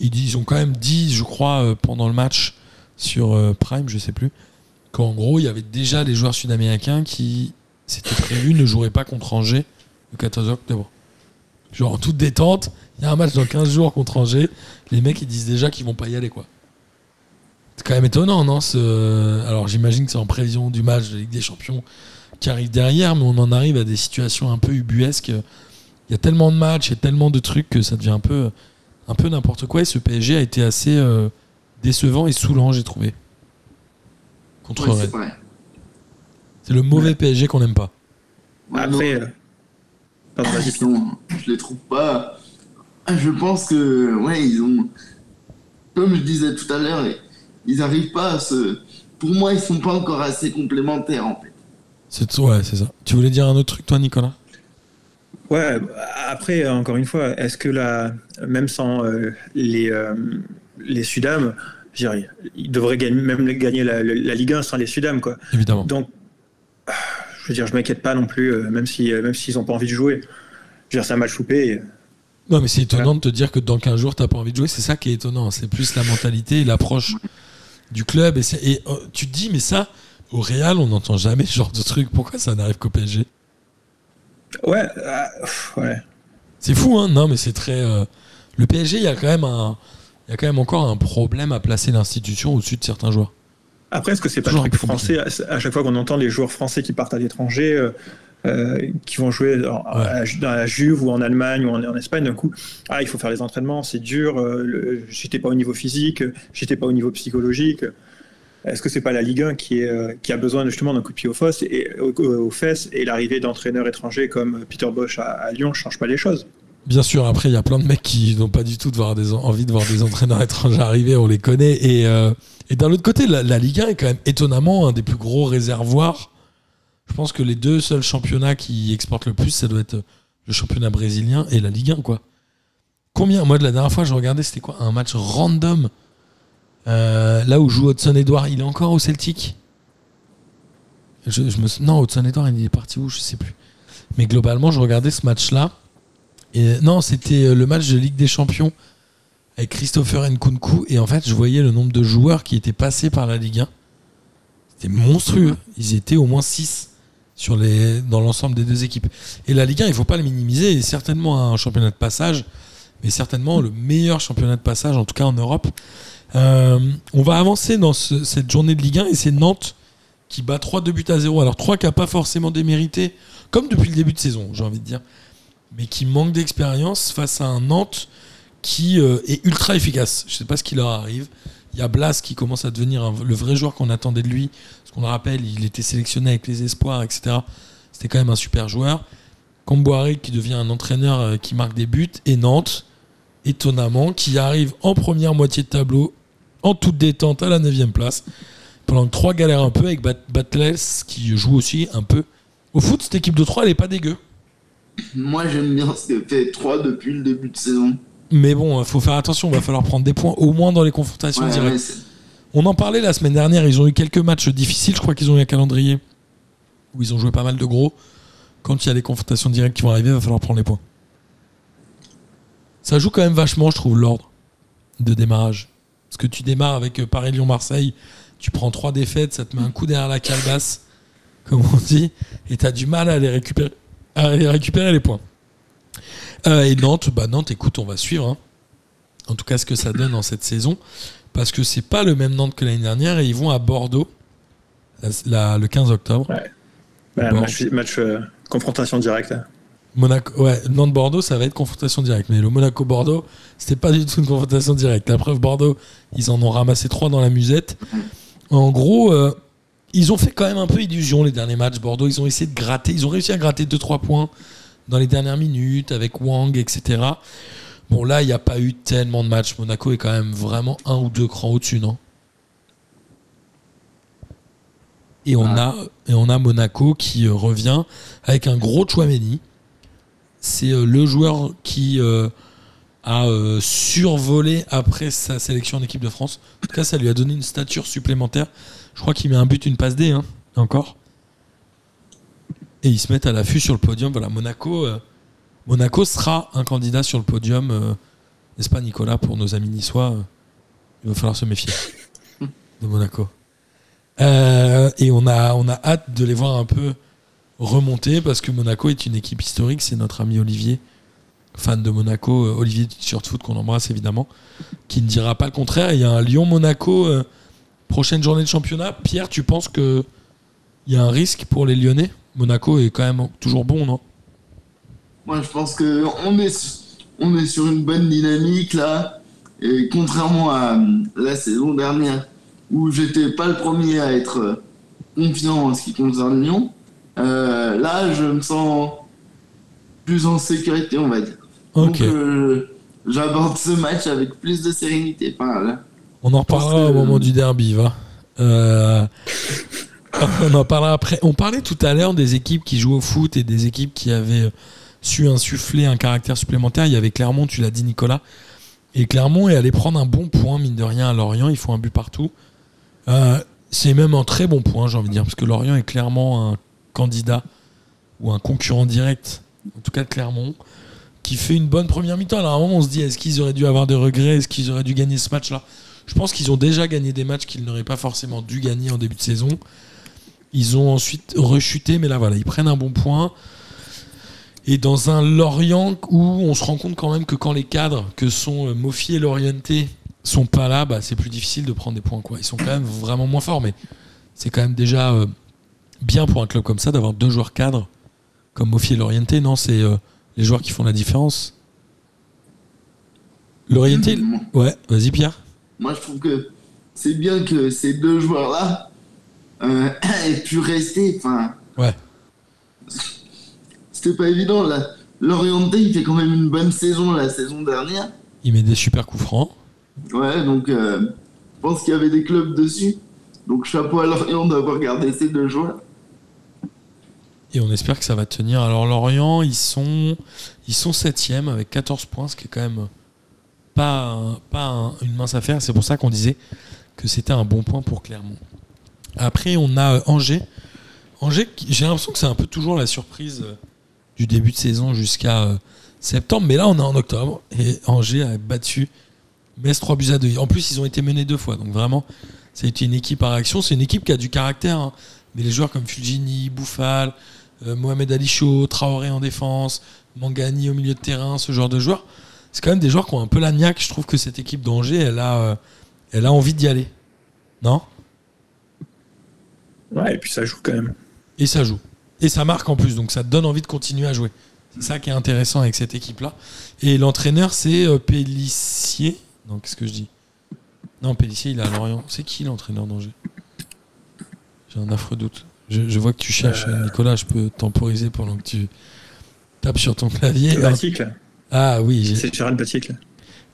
Ils ont quand même dit, je crois, pendant le match sur Prime, je sais plus, qu'en gros, il y avait déjà des joueurs sud-américains qui, c'était prévu, ne joueraient pas contre Angers le 14 octobre. Genre en toute détente, il y a un match dans 15 jours contre Angers, les mecs ils disent déjà qu'ils vont pas y aller, quoi. C'est quand même étonnant, non? Alors j'imagine que c'est en prévision du match de Ligue des Champions qui arrive derrière, mais on en arrive à des situations un peu ubuesques. Il y a tellement de matchs et tellement de trucs que ça devient un peu n'importe quoi, et ce PSG a été assez décevant et saoulant, j'ai trouvé. Contre Rennes. C'est le mauvais PSG qu'on n'aime pas. Après, je les trouve pas. Je pense que, ils ont. Comme je disais tout à l'heure, ils n'arrivent pas à se. Pour moi, ils sont pas encore assez complémentaires, en fait. C'est ça. Tu voulais dire un autre truc, toi, Nicolas ? Ouais, après, encore une fois, est-ce que même sans les Sudam, je dirais, ils devraient gagner la Ligue 1 sans les Sudam, quoi. Évidemment. Donc, je veux dire, je m'inquiète pas non plus, même s'ils n'ont pas envie de jouer. Je veux dire, c'est un match loupé. Non, mais c'est étonnant de te dire que dans 15 jours, tu n'as pas envie de jouer. C'est ça qui est étonnant. C'est plus la mentalité et l'approche du club. Et tu te dis, mais ça, au Real, on n'entend jamais ce genre de truc. Pourquoi ça n'arrive qu'au PSG ? Ouais. C'est fou, hein ? Non, mais c'est très. Le PSG, il y a quand même encore un problème à placer l'institution au-dessus de certains joueurs. Après, est-ce que c'est pas le truc français à chaque fois qu'on entend les joueurs français qui partent à l'étranger, qui vont jouer dans la Juve ou en Allemagne ou en Espagne, d'un coup, il faut faire les entraînements, c'est dur. J'étais pas au niveau physique, j'étais pas au niveau psychologique. Est-ce que c'est pas la Ligue 1 qui a besoin justement d'un coup de pied aux fesses, et l'arrivée d'entraîneurs étrangers comme Peter Bosz à Lyon change pas les choses? Bien sûr, après il y a plein de mecs qui n'ont pas du tout envie de voir des entraîneurs étrangers arriver, on les connaît. Et d'un autre côté, la Ligue 1 est quand même étonnamment un des plus gros réservoirs. Je pense que les deux seuls championnats qui exportent le plus, ça doit être le championnat brésilien et la Ligue 1, quoi. Combien ? Moi, de la dernière fois, je regardais, c'était quoi ? Un match random. Là où joue Hudson-Edouard, il est encore au Celtic ? Non, Hudson-Edouard, il est parti où ? Je sais plus. Mais globalement, je regardais ce match-là. Et non, c'était le match de Ligue des Champions avec Christopher Nkunku, et en fait je voyais le nombre de joueurs qui étaient passés par la Ligue 1. C'était monstrueux. Ils étaient au moins 6 dans l'ensemble des deux équipes. Et la Ligue 1, il ne faut pas le minimiser, est certainement un championnat de passage, mais certainement le meilleur championnat de passage, en tout cas en Europe. On va avancer dans cette journée de Ligue 1, et c'est Nantes qui bat 3-2 buts à 0. Alors 3 qui n'a pas forcément démérité, comme depuis le début de saison, j'ai envie de dire, mais qui manque d'expérience face à un Nantes qui est ultra efficace. Je ne sais pas ce qui leur arrive. Il y a Blas qui commence à devenir le vrai joueur qu'on attendait de lui. Parce qu'on le rappelle, il était sélectionné avec les espoirs, etc. C'était quand même un super joueur. Camboire qui devient un entraîneur qui marque des buts. Et Nantes, étonnamment, qui arrive en première moitié de tableau, en toute détente, à la 9e place. Pendant que 3 galères un peu, avec Battles qui joue aussi un peu au foot. Cette équipe de 3, elle n'est pas dégueu. Moi, j'aime bien ce que fait 3 depuis le début de saison. Mais bon, il faut faire attention, il va falloir prendre des points, au moins dans les confrontations directes. On en parlait la semaine dernière, ils ont eu quelques matchs difficiles, je crois qu'ils ont eu un calendrier où ils ont joué pas mal de gros. Quand il y a les confrontations directes qui vont arriver, il va falloir prendre les points. Ça joue quand même vachement, je trouve, l'ordre de démarrage. Parce que tu démarres avec Paris-Lyon-Marseille, tu prends 3 défaites, ça te met un coup derrière la calebasse, comme on dit, et t'as du mal à aller récupérer les points. Et Nantes, écoute, on va suivre, hein. En tout cas ce que ça donne en cette saison, parce que c'est pas le même Nantes que l'année dernière, et ils vont à Bordeaux le 15 octobre. Ouais. Match confrontation directe. Hein. Nantes-Bordeaux, ça va être confrontation directe, mais le Monaco-Bordeaux, c'était pas du tout une confrontation directe. La preuve, Bordeaux, ils en ont ramassé 3 dans la musette. En gros, ils ont fait quand même un peu illusion les derniers matchs. Bordeaux, ils ont essayé de gratter, ils ont réussi à gratter 2-3 points dans les dernières minutes avec Wang, etc. Bon, là, il n'y a pas eu tellement de matchs. Monaco est quand même vraiment 1 ou 2 crans au-dessus, non ? Et on a Monaco qui revient avec un gros Tchouaméni. C'est le joueur qui a survolé après sa sélection en équipe de France. En tout cas, ça lui a donné une stature supplémentaire. Je crois qu'il met un but, une passe D, hein, encore. et ils se mettent à l'affût sur le podium. Voilà, Monaco sera un candidat sur le podium, n'est-ce pas Nicolas, pour nos amis niçois, il va falloir se méfier de Monaco. Et on a hâte de les voir un peu remonter, parce que Monaco est une équipe historique. C'est notre ami Olivier, fan de Monaco, Olivier du T-shirt foot qu'on embrasse évidemment, qui ne dira pas le contraire. Il y a un Lyon-Monaco, prochaine journée de championnat. Pierre, tu penses qu'il y a un risque pour les Lyonnais? Monaco est quand même toujours bon, non? Moi je pense qu'on est sur une bonne dynamique là, et contrairement à la saison dernière où j'étais pas le premier à être confiant en ce qui concerne Lyon, là je me sens plus en sécurité, on va dire. Okay. Donc j'aborde ce match avec plus de sérénité. Enfin, là, on en reparlera au moment du derby, va. On en parlera après. On parlait tout à l'heure des équipes qui jouent au foot et des équipes qui avaient su insuffler un caractère supplémentaire. Il y avait Clermont, tu l'as dit Nicolas, et Clermont est allé prendre un bon point, mine de rien, à Lorient. Ils font un but partout. C'est même un très bon point, j'ai envie de dire, parce que Lorient est clairement un candidat ou un concurrent direct, en tout cas de Clermont, qui fait une bonne première mi-temps. Alors à un moment, on se dit, est-ce qu'ils auraient dû avoir des regrets? Est-ce qu'ils auraient dû gagner ce match-là? Je pense qu'ils ont déjà gagné des matchs qu'ils n'auraient pas forcément dû gagner en début de saison. Ils ont ensuite rechuté, mais là, voilà, ils prennent un bon point. Et dans un Lorient où on se rend compte quand même que quand les cadres que sont Moffi et Laurienté sont pas là, bah c'est plus difficile de prendre des points, quoi. Ils sont quand même vraiment moins forts, mais c'est quand même déjà bien pour un club comme ça d'avoir deux joueurs cadres comme Moffi et Laurienté. Non, c'est les joueurs qui font la différence. Laurienté, ouais, vas-y Pierre. Moi je trouve que c'est bien que ces deux joueurs-là aient pu rester. Enfin, ouais. C'était pas évident là. Laurienté, il fait quand même une bonne saison la saison dernière. Il met des super coups francs. Ouais, donc je pense qu'il y avait des clubs dessus. Donc chapeau à Lorient d'avoir gardé ces deux joueurs. Et on espère que ça va tenir. Alors Lorient, ils sont 7e avec 14 points, ce qui est quand même pas une mince affaire. C'est pour ça qu'on disait que c'était un bon point pour Clermont. Après, on a Angers. Angers, j'ai l'impression que c'est un peu toujours la surprise du début de saison jusqu'à septembre. Mais là, on est en octobre et Angers a battu Metz 3-2. En plus, ils ont été menés deux fois. Donc vraiment, ça a été une équipe à réaction. C'est une équipe qui a du caractère, hein. Mais les joueurs comme Fulgini, Bouffal, Mohamed Ali Chaud, Traoré en défense, Mangani au milieu de terrain, ce genre de joueurs, c'est quand même des joueurs qui ont un peu la niaque. Je trouve que cette équipe d'Angers, elle a envie d'y aller. Non ? Ouais, et puis ça joue quand même. Et ça joue. Et ça marque en plus, donc ça te donne envie de continuer à jouer. C'est ça qui est intéressant avec cette équipe-là. Et l'entraîneur, c'est Pélissier. Non, qu'est-ce que je dis? Non, Pélissier, il est à Lorient. C'est qui l'entraîneur d'Angers? J'ai un affreux doute. Je vois que tu cherches, Nicolas. Je peux temporiser pendant que tu tapes sur ton clavier. Batic, là. Ah oui. C'est Gérald Batic, là.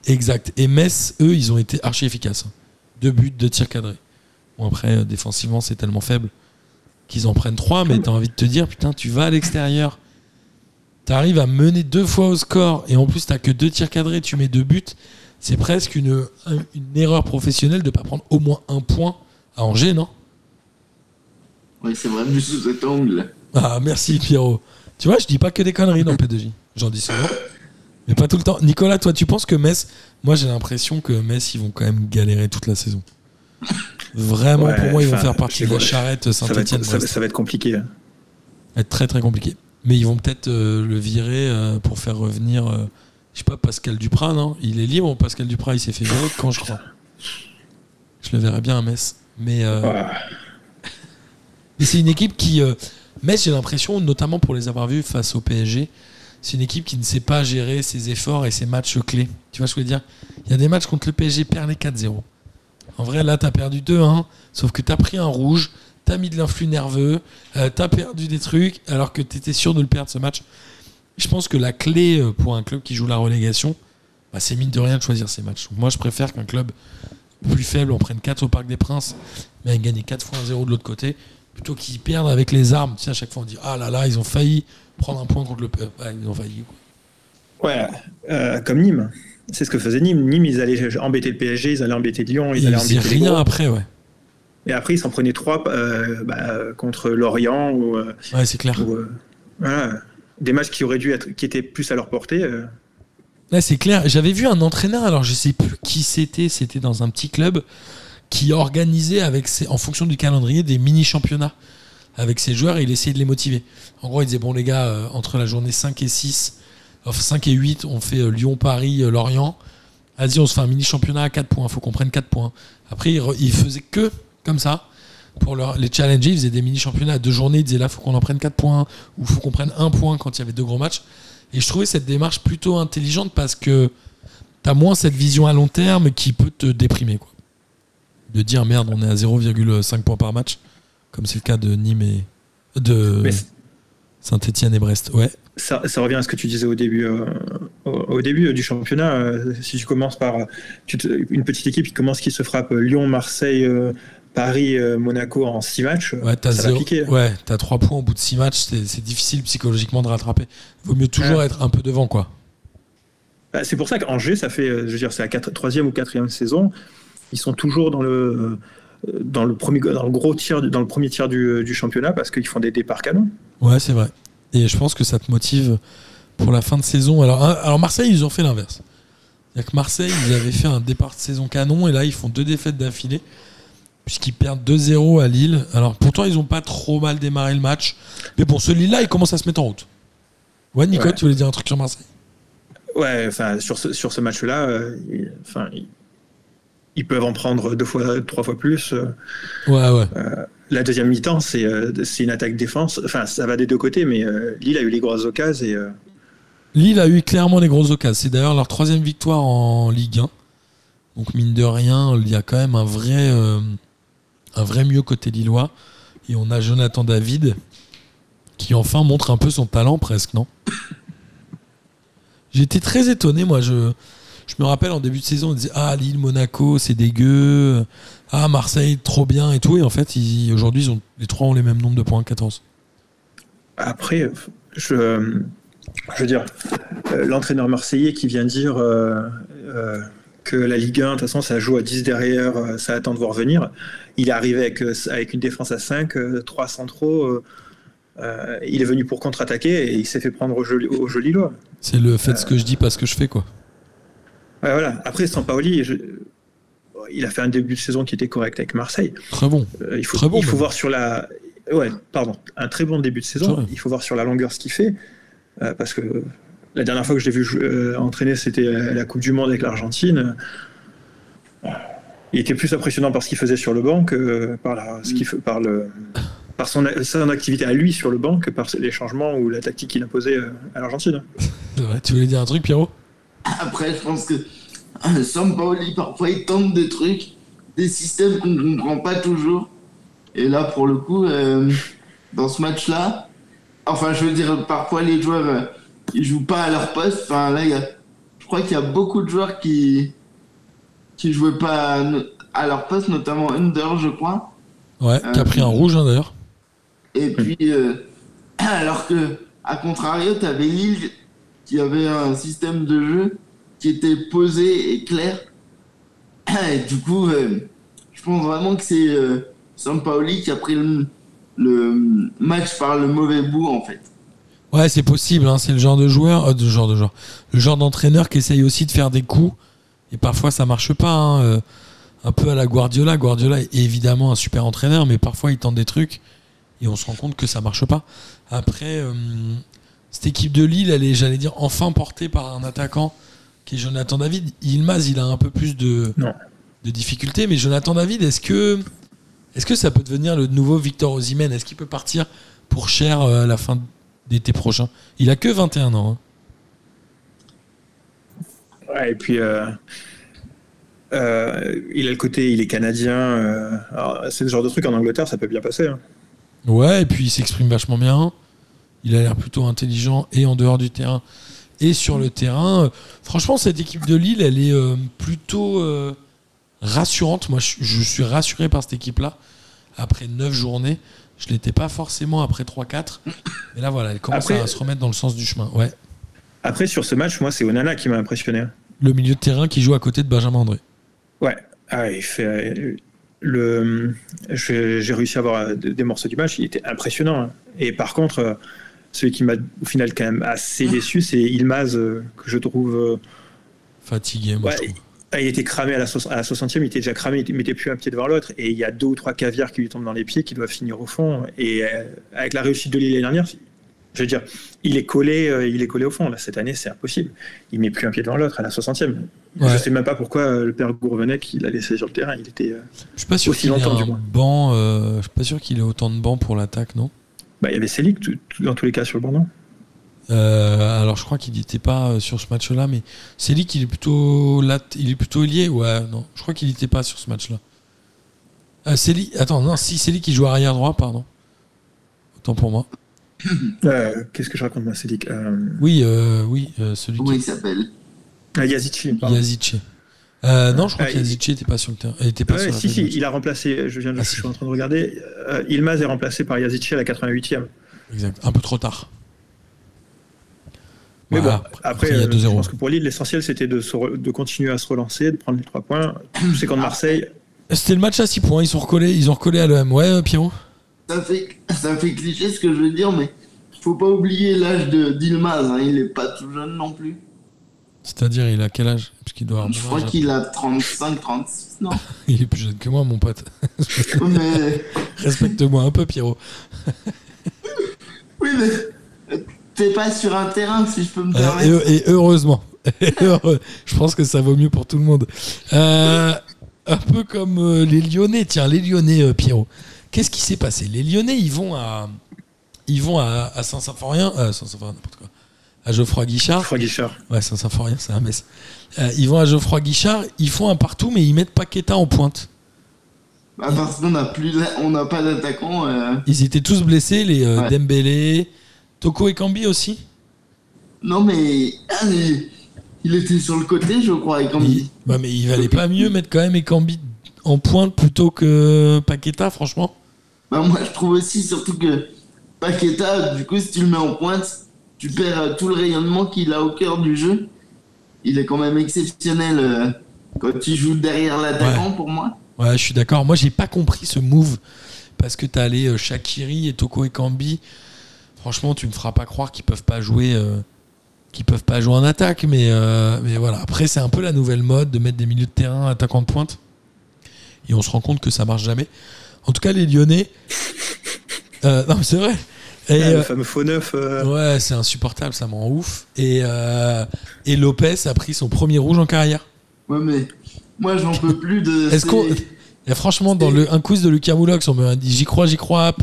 Exact. Et Metz, eux, ils ont été archi efficaces. 2 buts, 2 tirs cadrés. Bon, après, défensivement, c'est tellement faible qu'ils en prennent 3, mais t'as envie de te dire, putain, tu vas à l'extérieur, t'arrives à mener 2 fois au score, et en plus, t'as que 2 tirs cadrés, tu mets 2 buts. C'est presque une erreur professionnelle de ne pas prendre au moins 1 point à Angers, non? Oui, c'est vrai, vu sous cet angle. Ah, merci Pierrot. Tu vois, je dis pas que des conneries dans P2J. J'en dis souvent, mais pas tout le temps. Nicolas, toi, tu penses que Metz... Moi, j'ai l'impression que Metz, ils vont quand même galérer toute la saison. Vraiment, ouais, pour moi, ils vont faire partie de la charrette Saint-Etienne. Ça va être compliqué. Hein. Être très, très compliqué. Mais ils vont peut-être le virer pour faire revenir... Je sais pas, Pascal Duprat, non? Il est libre, Pascal Duprat, il s'est fait virer quand je crois. Je le verrais bien à Metz. Mais ouais. Mais c'est une équipe qui... Metz, j'ai l'impression, notamment pour les avoir vus face au PSG, c'est une équipe qui ne sait pas gérer ses efforts et ses matchs clés. Tu vois ce que je veux dire? Il y a des matchs contre le PSG, perd les 4-0. En vrai, là, t'as perdu 2-1, sauf que t'as pris un rouge, t'as mis de l'influx nerveux, t'as perdu des trucs, alors que t'étais sûr de le perdre, ce match. Je pense que la clé pour un club qui joue la relégation, bah c'est mine de rien de choisir ses matchs. Donc moi, je préfère qu'un club plus faible en prenne 4 au Parc des Princes, mais gagner 4 fois 1-0 de l'autre côté, plutôt qu'ils perdent avec les armes. Tu sais, à chaque fois, on dit « Ah là là, ils ont failli prendre un point contre le peuple. Ah, ils ont failli. » Ouais, comme Nîmes. C'est ce que faisait Nîmes. Nîmes, ils allaient embêter le PSG, ils allaient embêter Lyon, ils allaient embêter Lyon. Ils faisaient rien après, ouais. Et après, ils s'en prenaient 3 contre Lorient ou. Ouais, c'est clair. Ou, voilà, des matchs qui auraient dû être, qui étaient plus à leur portée. Là, c'est clair. J'avais vu un entraîneur, alors je sais plus qui c'était. C'était dans un petit club qui organisait avec en fonction du calendrier des mini championnats avec ses joueurs et il essayait de les motiver. En gros, il disait bon les gars, entre la journée 5 et 6, enfin 5 et 8, on fait Lyon, Paris, Lorient. Vas-y, on se fait un mini championnat à 4 points, faut qu'on prenne 4 points. Après, il faisait que comme ça pour les challenger, ils faisaient des mini championnats à 2 journées, ils disaient là faut qu'on en prenne 4 points ou faut qu'on prenne 1 point quand il y avait 2 gros matchs. Et je trouvais cette démarche plutôt intelligente parce que t'as moins cette vision à long terme qui peut te déprimer quoi. De dire merde, on est à 0,5 points par match, comme c'est le cas de Nîmes et de Saint-Etienne et Brest. Ouais. Ça revient à ce que tu disais au début, du championnat. Si tu commences par une petite équipe qui se frappe Lyon, Marseille, Paris, Monaco en 6 matchs, ouais, ça va piquer. Ouais, t'as 3 points au bout de 6 matchs, c'est difficile psychologiquement de rattraper. Vaut mieux toujours être un peu devant, quoi. Bah, c'est pour ça qu'Angers, ça fait, je veux dire, c'est la 3e ou 4e saison. Ils sont toujours dans le premier tiers du championnat parce qu'ils font des départs canons. Ouais, c'est vrai. Et je pense que ça te motive pour la fin de saison. Alors Marseille, ils ont fait l'inverse. C'est-à-dire que Marseille, ils avaient fait un départ de saison canon et là, ils font 2 défaites d'affilée puisqu'ils perdent 2-0 à Lille. Alors pourtant, ils n'ont pas trop mal démarré le match. Mais bon, ce Lille-là, il commence à se mettre en route. Ouais, Nico, tu voulais dire un truc sur Marseille ? Ouais, enfin, sur ce match-là, ils peuvent en prendre 2 fois, 3 fois plus. Ouais. La deuxième mi-temps, c'est une attaque défense. Enfin, ça va des 2 côtés, mais Lille a eu les grosses occasions. Lille a eu clairement les grosses occasions. C'est d'ailleurs leur 3e victoire en Ligue 1. Donc mine de rien, il y a quand même un vrai mieux côté lillois. Et on a Jonathan David qui enfin montre un peu son talent presque, non ? J'étais très étonné, moi. Je me rappelle en début de saison, on disait ah Lille, Monaco, c'est dégueu, ah Marseille, trop bien et tout. Et en fait, aujourd'hui, les 3 ont les mêmes nombres de points, 14. Après, je veux dire, l'entraîneur marseillais qui vient dire que la Ligue 1, de toute façon, ça joue à 10 derrière, ça attend de voir venir. Il est arrivé avec une défense à 5, 3 centraux. Il est venu pour contre-attaquer et il s'est fait prendre au jeu lillois. C'est le fait ce que je dis, pas ce que je fais, quoi. Ouais, voilà. Après, Sampaoli, il a fait un début de saison qui était correct avec Marseille. Très bon. Il faut voir sur la. Ouais, pardon. Un très bon début de saison. Il faut voir sur la longueur ce qu'il fait. Parce que la dernière fois que je l'ai vu entraîner, c'était la Coupe du Monde avec l'Argentine. Il était plus impressionnant par ce qu'il faisait sur le banc que par son activité à lui sur le banc que par les changements ou la tactique qu'il imposait à l'Argentine. Tu voulais dire un truc, Pierrot ? Après, je pense que Sampaoli, parfois, il tente des trucs, des systèmes qu'on ne comprend pas toujours. Et là, pour le coup, dans ce match-là, enfin, je veux dire, parfois, les joueurs, ils jouent pas à leur poste. Enfin, là, je crois qu'il y a beaucoup de joueurs qui jouaient pas à leur poste, notamment Under, je crois. Ouais, qui a pris un rouge, hein, d'ailleurs. Et puis, alors que, à contrario, tu avais Lille, il y avait un système de jeu qui était posé et clair. Et du coup, je pense vraiment que c'est Sampaoli qui a pris le match par le mauvais bout, en fait. Ouais, c'est possible. Hein. C'est le genre de joueur, le genre d'entraîneur qui essaye aussi de faire des coups. Et parfois, ça marche pas. Hein. Un peu à la Guardiola. Guardiola est évidemment un super entraîneur, mais parfois, il tente des trucs et on se rend compte que ça marche pas. Après... cette équipe de Lille, elle est, j'allais dire, enfin portée par un attaquant qui est Jonathan David. Yılmaz, il a un peu plus de difficultés, mais Jonathan David, est-ce que ça peut devenir le nouveau Victor Osimhen ? Est-ce qu'il peut partir pour cher à la fin d'été prochain ? Il a que 21 ans. Hein. Ouais, et puis il a le côté, il est canadien. Alors, c'est le genre de truc en Angleterre, ça peut bien passer. Hein. Ouais, et puis il s'exprime vachement bien. Il a l'air plutôt intelligent et en dehors du terrain et sur le terrain. Franchement, cette équipe de Lille, elle est plutôt rassurante. Moi, je suis rassuré par cette équipe-là. Après 9 journées, je ne l'étais pas forcément après 3-4. Mais là, voilà, elle commence à se remettre dans le sens du chemin. Ouais. Après, sur ce match, moi, c'est Onana qui m'a impressionné. Le milieu de terrain qui joue à côté de Benjamin André. Ouais. Ah, il fait... J'ai réussi à avoir des morceaux du match, il était impressionnant. Hein. Et par contre, celui qui m'a au final quand même assez déçu, c'est Yılmaz, que je trouve fatigué. Moi, je trouve. Il était cramé à la 60e, il était déjà cramé, il ne mettait plus un pied devant l'autre. Et il y a deux ou trois caviars qui lui tombent dans les pieds, qui doivent finir au fond. Et avec la réussite de Lille l'année dernière, je veux dire, il est collé au fond. Là, cette année, c'est impossible. Il ne met plus un pied devant l'autre à la 60e. Ouais. Je ne sais même pas pourquoi le père Gourvenec il l'a laissé sur le terrain. Il était aussi longtemps du moins. Je ne suis pas sûr qu'il ait autant de bancs pour l'attaque, non ? Il y avait Selig, dans tous les cas, sur le banc, non ? Alors je crois qu'il n'était pas sur ce match-là, mais Selic il est plutôt lié, ouais, non, je crois qu'il n'était pas sur ce match-là. Selic il joue arrière droit, pardon. Autant pour moi. Qu'est-ce que je raconte moi, Selic celui. Comment il s'appelle ? Yazici. Non, je crois que Yazici n'était pas sur le terrain. Il a remplacé. Je suis en train de regarder. Yılmaz est remplacé par Yazici à la 88e. Exact. Un peu trop tard. Mais voilà, bon, après je pense que pour Lille, l'essentiel, c'était de continuer à se relancer, de prendre les 3 points. C'est contre Marseille. C'était le match à 6 points, ils ont recollé à l'OM. Ouais, Pierrot ? Ça fait cliché ce que je veux dire, mais il faut pas oublier l'âge de Yılmaz, hein, il est pas tout jeune non plus. C'est-à-dire, il a quel âge ? Parce qu'il doit avoir je crois qu'il a 35, 36, non. Il est plus jeune que moi, mon pote. Mais... Respecte-moi un peu, Pierrot. Oui, mais... C'est pas sur un terrain, si je peux me permettre. Et heureusement. Je pense que ça vaut mieux pour tout le monde. Un peu comme les Lyonnais. Tiens, les Lyonnais, Pierrot. Qu'est-ce qui s'est passé ? Les Lyonnais, ils vont à Saint-Symphorien. Saint-Symphorien, n'importe quoi. À Geoffroy Guichard. Ouais, Saint-Symphorien, c'est un mess. Ils vont à Geoffroy Guichard. Ils font un partout, mais ils mettent Paqueta en pointe. Parce qu'on n'a pas d'attaquant. Ils étaient tous blessés, les Dembélé... Toko et Kambi aussi ? Non, mais... il était sur le côté, je crois, Ekambi. Mais il valait pas mieux mettre quand même Ekambi en pointe plutôt que Paqueta, franchement ? Moi, je trouve aussi, surtout que Paqueta, du coup, si tu le mets en pointe, tu perds tout le rayonnement qu'il a au cœur du jeu. Il est quand même exceptionnel quand il joue derrière l'attaquant, pour moi. Ouais, je suis d'accord. Moi, j'ai pas compris ce move parce que t'as les Shaqiri et Toko et Kambi. Franchement, tu me feras pas croire qu'ils peuvent pas jouer en attaque, mais voilà. Après, c'est un peu la nouvelle mode de mettre des milieux de terrain attaquants de pointe, et on se rend compte que ça marche jamais. En tout cas, les Lyonnais, non, mais c'est vrai. Et, le fameux faux neuf. Ouais, c'est insupportable, ça me rend ouf. Et Lopez a pris son premier rouge en carrière. Ouais, mais moi, j'en peux plus de. Et franchement, dans le un quiz de Lucas Moulox, on me dit j'y crois. Hop.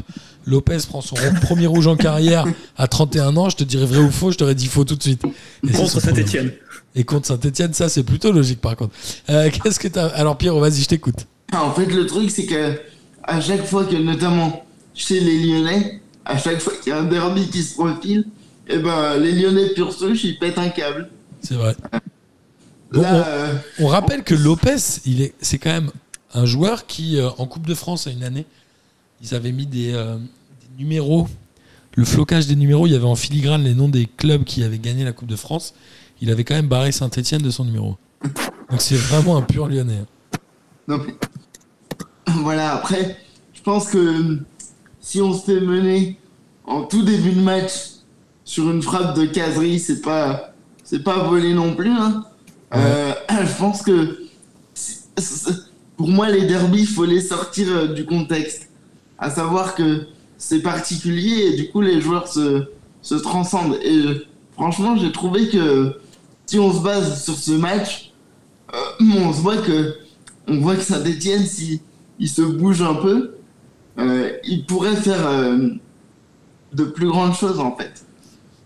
Lopez prend son premier rouge en carrière à 31 ans, je te dirais vrai ou faux, je t'aurais dit faux tout de suite. Et contre Saint-Etienne. Et contre Saint-Etienne, ça c'est plutôt logique par contre. Qu'est-ce que t'as... Alors Pierre, vas-y, je t'écoute. En fait, le truc c'est que à chaque fois que, notamment chez les Lyonnais, à chaque fois qu'il y a un derby qui se profile, les Lyonnais pur souche, ils pètent un câble. C'est vrai. Bon, on rappelle que Lopez, c'est quand même un joueur qui, en Coupe de France, à une année, ils avaient mis des numéros, le flocage des numéros, il y avait en filigrane les noms des clubs qui avaient gagné la Coupe de France. Il avait quand même barré Saint-Etienne de son numéro. Donc c'est vraiment un pur Lyonnais. Non, mais... Voilà, après, je pense que si on se fait mener en tout début de match sur une frappe de Casery, c'est pas volé non plus. Hein. Ouais. Je pense que pour moi, les derbys, il faut les sortir du contexte. À savoir que c'est particulier et du coup les joueurs se transcendent. Et franchement, j'ai trouvé que si on se base sur ce match, on voit que Saint-Etienne, s'il se bouge un peu, il pourrait faire de plus grandes choses en fait.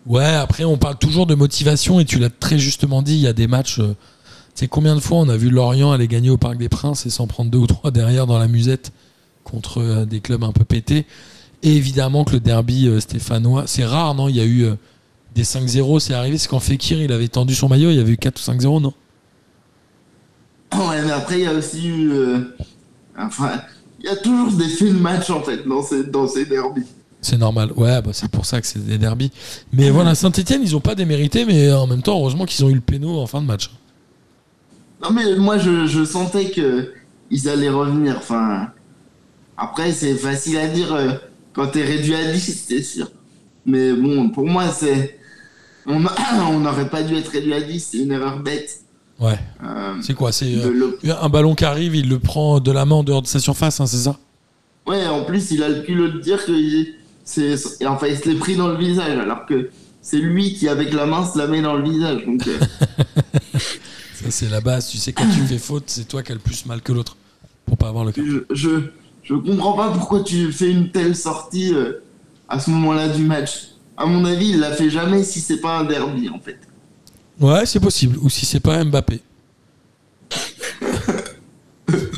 Ouais, après on parle toujours de motivation et tu l'as très justement dit, il y a des matchs... tu sais combien de fois on a vu Lorient aller gagner au Parc des Princes et s'en prendre 2 ou 3 derrière dans la musette contre des clubs un peu pétés. Et évidemment que le derby stéphanois, c'est rare, non ? Il y a eu des 5-0, c'est arrivé. C'est quand Fekir, il avait tendu son maillot, il y avait eu 4 ou 5-0, non ? Ouais, mais après, il y a aussi eu... il y a toujours des faits de match, en fait, dans ces derbys. C'est normal. Ouais, c'est pour ça que c'est des derbys. Mais voilà, Saint-Etienne, ils n'ont pas démérité, mais en même temps, heureusement qu'ils ont eu le péno en fin de match. Non, mais moi, je sentais que ils allaient revenir. Enfin, après, c'est facile à dire quand t'es réduit à 10, c'est sûr. Mais bon, pour moi, c'est... on n'aurait pas dû être réduit à 10, c'est une erreur bête. Ouais. C'est quoi? C'est un ballon qui arrive, il le prend de la main en dehors de sa surface, hein, c'est ça? Ouais, en plus, il a le culot de dire que enfin, il se l'est pris dans le visage, alors que c'est lui qui, avec la main, se la met dans le visage. Donc, ça, c'est la base. Tu sais, quand tu fais faute, c'est toi qui as le plus mal que l'autre, pour pas avoir le cas. Je comprends pas pourquoi tu fais une telle sortie à ce moment-là du match. À mon avis, il la fait jamais si c'est pas un derby, en fait. Ouais, c'est possible. Ou si c'est pas Mbappé.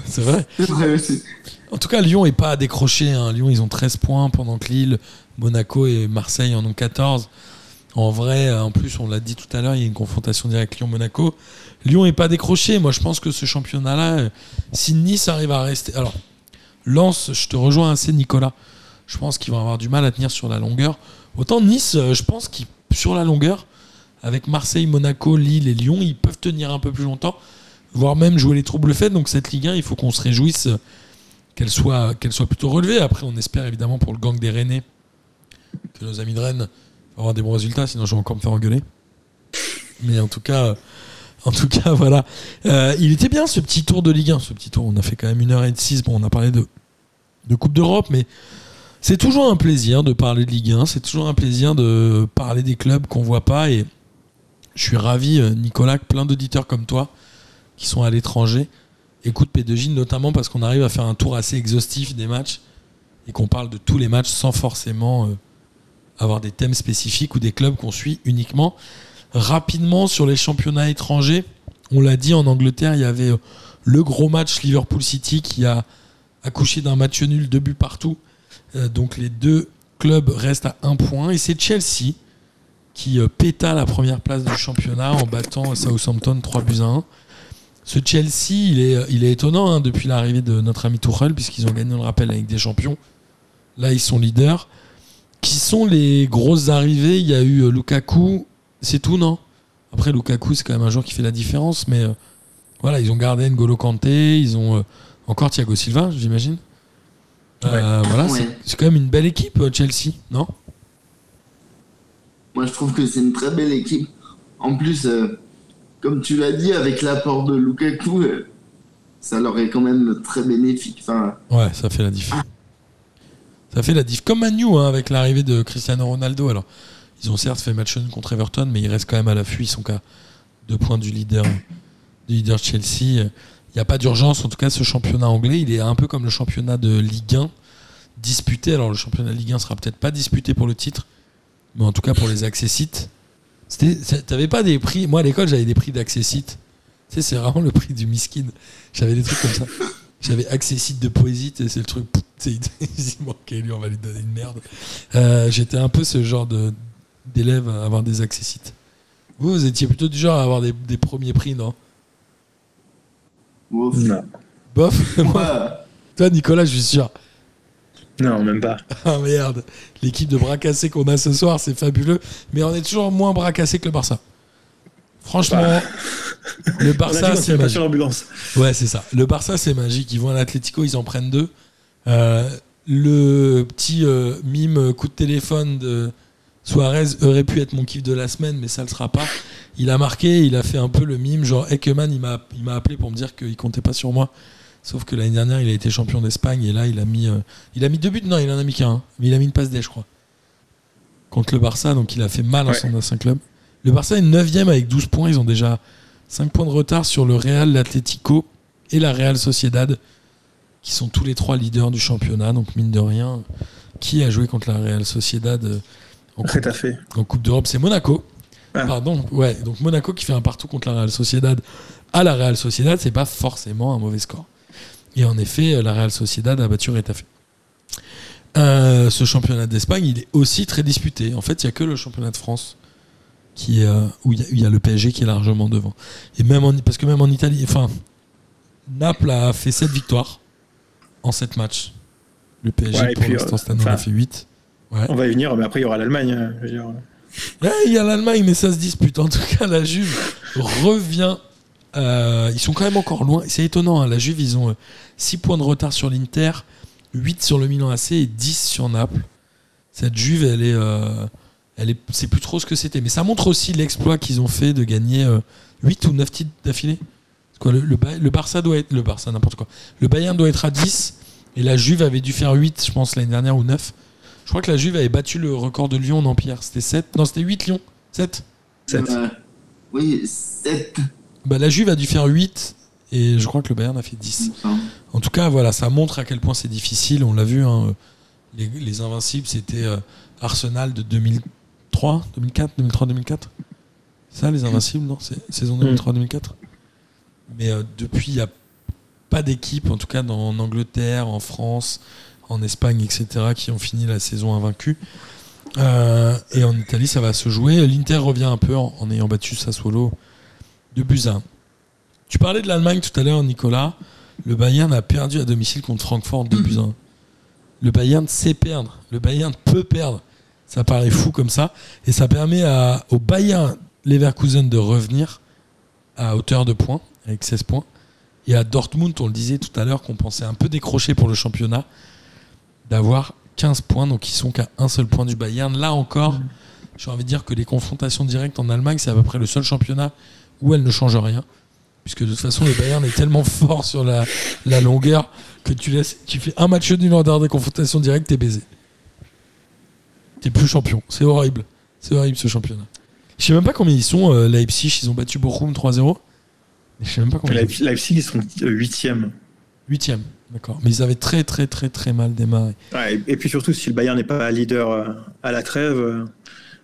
C'est vrai. C'est vrai aussi. En tout cas, Lyon n'est pas à décrocher. Hein. Lyon, ils ont 13 points pendant que Lille, Monaco et Marseille en ont 14. En vrai, en plus, on l'a dit tout à l'heure, il y a une confrontation directe Lyon-Monaco. Lyon n'est pas décroché. Moi, je pense que ce championnat-là, si Nice arrive à rester... Alors, Lens, je te rejoins assez, Nicolas. Je pense qu'ils vont avoir du mal à tenir sur la longueur. Autant Nice, je pense qu'ils, sur la longueur, avec Marseille, Monaco, Lille et Lyon, ils peuvent tenir un peu plus longtemps, voire même jouer les troubles faits. Donc cette Ligue 1, il faut qu'on se réjouisse qu'elle soit plutôt relevée. Après, on espère évidemment pour le gang des Rennais que nos amis de Rennes vont avoir des bons résultats, sinon je vais encore me faire engueuler. Mais en tout cas voilà. Il était bien ce petit tour de Ligue 1. Ce petit tour, on a fait quand même 1h06. Bon, on a parlé de Coupe d'Europe, mais... c'est toujours un plaisir de parler de Ligue 1, c'est toujours un plaisir de parler des clubs qu'on voit pas, et je suis ravi, Nicolas, que plein d'auditeurs comme toi qui sont à l'étranger écoutent P2J, notamment parce qu'on arrive à faire un tour assez exhaustif des matchs et qu'on parle de tous les matchs sans forcément avoir des thèmes spécifiques ou des clubs qu'on suit uniquement. Rapidement, sur les championnats étrangers, on l'a dit, en Angleterre, il y avait le gros match Liverpool City qui a accouché d'un match nul, 2 buts partout. Donc les deux clubs restent à 1 point, et c'est Chelsea qui péta la première place du championnat en battant Southampton 3-1. Ce Chelsea, il est étonnant, hein, depuis l'arrivée de notre ami Tuchel, puisqu'ils ont gagné, on le rappelle, avec des champions. Là, ils sont leaders. Qui sont les grosses arrivées? Il y a eu Lukaku, c'est tout, non? Après, Lukaku, c'est quand même un joueur qui fait la différence, mais voilà, ils ont gardé N'Golo Kanté, ils ont encore Thiago Silva, j'imagine. Ouais. Voilà, ouais. C'est quand même une belle équipe, Chelsea, non? Moi, je trouve que c'est une très belle équipe. En plus, comme tu l'as dit, avec l'apport de Lukaku, ça leur est quand même très bénéfique. Enfin, ouais, ça fait la diff. Ah. Ça fait la diff. Comme Manu, hein, avec l'arrivée de Cristiano Ronaldo. Alors, ils ont certes fait match nul contre Everton, mais ils restent quand même à l'affût. Ils sont qu'à 2 points du leader Chelsea. Il n'y a pas d'urgence, en tout cas ce championnat anglais, il est un peu comme le championnat de Ligue 1 disputé. Alors le championnat de Ligue 1 ne sera peut-être pas disputé pour le titre, mais en tout cas pour les accessites. T'avais pas des prix? Moi à l'école j'avais des prix d'accessites. Tu sais, c'est vraiment le prix du miskin. J'avais des trucs comme ça. J'avais accessite de poésie, c'est le truc. Il manquait, lui on va lui donner une merde. J'étais un peu ce genre d'élève à avoir des accessites. Vous étiez plutôt du genre à avoir des premiers prix, non? Bof. Non. Bof. Moi, toi, Nicolas, je suis sûr. Non, même pas. Ah merde, l'équipe de bras cassés qu'on a ce soir, c'est fabuleux. Mais on est toujours moins bras cassés que le Barça. Franchement, le Barça, c'est magique. L'ambulance. Ouais, c'est ça. Le Barça, c'est magique. Ils vont à l'Atlético, ils en prennent 2. Le petit mime coup de téléphone de Suarez aurait pu être mon kiff de la semaine, mais ça ne le sera pas. Il a marqué, il a fait un peu le mime, genre Ekman, il m'a appelé pour me dire qu'il comptait pas sur moi. Sauf que l'année dernière, il a été champion d'Espagne, et là, il a mis 2 buts. Non, il en a mis qu'un, hein, mais il a mis une passe D, je crois, contre le Barça, donc il a fait mal, ouais, en son ancien club. Le Barça est 9e avec 12 points, ils ont déjà 5 points de retard sur le Real, l'Atlético et la Real Sociedad, qui sont tous les 3 leaders du championnat, donc mine de rien, qui a joué contre la Real Sociedad en Coupe d'Europe? C'est Monaco. Ah. Pardon, ouais, donc Monaco qui fait un partout contre la Real Sociedad. À la Real Sociedad, c'est pas forcément un mauvais score. Et en effet, la Real Sociedad a battu Rétafé. Ce championnat d'Espagne, il est aussi très disputé. En fait, il n'y a que le championnat de France où il y a le PSG qui est largement devant. Et même en Italie, enfin, Naples a fait 7 victoires en 7 matchs. Le PSG, ouais, pour l'instant, cette année, en a fait 8. Ouais. On va y venir, mais après, il y aura l'Allemagne. Je veux dire. Il y a l'Allemagne, mais ça se dispute. En tout cas, la Juve revient Ils sont quand même encore loin. C'est étonnant, hein, la Juve, ils ont 6 points de retard sur l'Inter, 8 sur le Milan AC et 10 sur Naples. Cette Juve, elle est, c'est plus trop ce que c'était. Mais ça montre aussi l'exploit qu'ils ont fait de gagner 8 ou 9 titres d'affilée. Quoi, le Barça doit être... Le Barça, n'importe quoi. Le Bayern doit être à 10 et la Juve avait dû faire 8, je pense, l'année dernière ou 9. Je crois que la Juve avait battu le record de Lyon en Empire. C'était 7. Non, c'était 8 Lyon. 7. Oui, 7. Bah, la Juve a dû faire 8 et je crois que le Bayern a fait 10. En tout cas, voilà, ça montre à quel point c'est difficile. On l'a vu, hein, les Invincibles, c'était Arsenal de 2003, 2004. Ça, les Invincibles, non, c'est saison 2003-2004. Mais depuis, il n'y a pas d'équipe, en tout cas en Angleterre, en France, en Espagne, etc., qui ont fini la saison invaincue. Et en Italie, ça va se jouer. L'Inter revient un peu en ayant battu Sassuolo 2-1. Tu parlais de l'Allemagne tout à l'heure, Nicolas. Le Bayern a perdu à domicile contre Francfort 2-1. Le Bayern sait perdre. Le Bayern peut perdre. Ça paraît fou comme ça. Et ça permet au Bayern Leverkusen de revenir à hauteur de points, avec 16 points. Et à Dortmund, on le disait tout à l'heure, qu'on pensait un peu décroché pour le championnat, d'avoir 15 points, donc ils sont qu'à un seul point du Bayern. Là encore, j'ai envie de dire que les confrontations directes en Allemagne, c'est à peu près le seul championnat où elles ne changent rien, puisque de toute façon le Bayern est tellement fort sur la longueur que tu fais un match nul en dehors des confrontations directes, t'es baisé, t'es plus champion. C'est horrible ce championnat. Je sais même pas combien ils sont. Leipzig, ils ont battu Bochum 3-0. Je sais même pas combien. Leipzig, ils sont 8e. D'accord. Mais ils avaient très, très, très, très mal démarré. Ouais, et puis surtout, si le Bayern n'est pas leader à la trêve,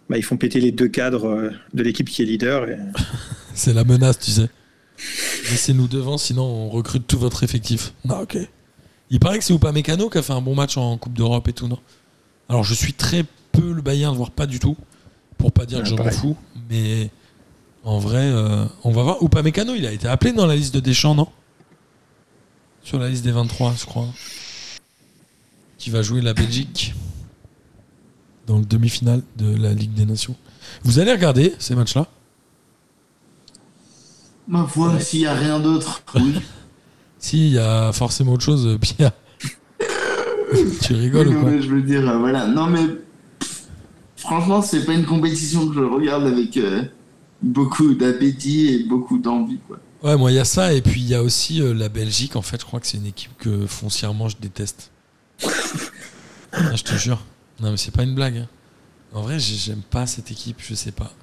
bah, ils font péter les deux cadres de l'équipe qui est leader. Et... c'est la menace, tu sais. Laissez-nous devant, sinon on recrute tout votre effectif. Non, ok. Il paraît que c'est Upamecano qui a fait un bon match en Coupe d'Europe et tout, non ? Alors, je suis très peu le Bayern, voire pas du tout, pour pas dire que j'en m'en fous. Mais en vrai, on va voir. Upamecano, il a été appelé dans la liste de Deschamps, non ? Sur la liste des 23, je crois, qui va jouer la Belgique dans le demi-finale de la Ligue des Nations. Vous allez regarder ces matchs-là ? Ma foi, ouais. S'il n'y a rien d'autre, oui. Si, il y a forcément autre chose, Pierre. Tu rigoles ou quoi ? Je veux dire, voilà. Non, mais franchement, c'est pas une compétition que je regarde avec beaucoup d'appétit et beaucoup d'envie, quoi. Ouais, moi, il y a ça, et puis il y a aussi la Belgique, en fait, je crois que c'est une équipe que foncièrement je déteste. Ah, je te jure. Non, mais c'est pas une blague. Hein. En vrai, j'aime pas cette équipe, je sais pas.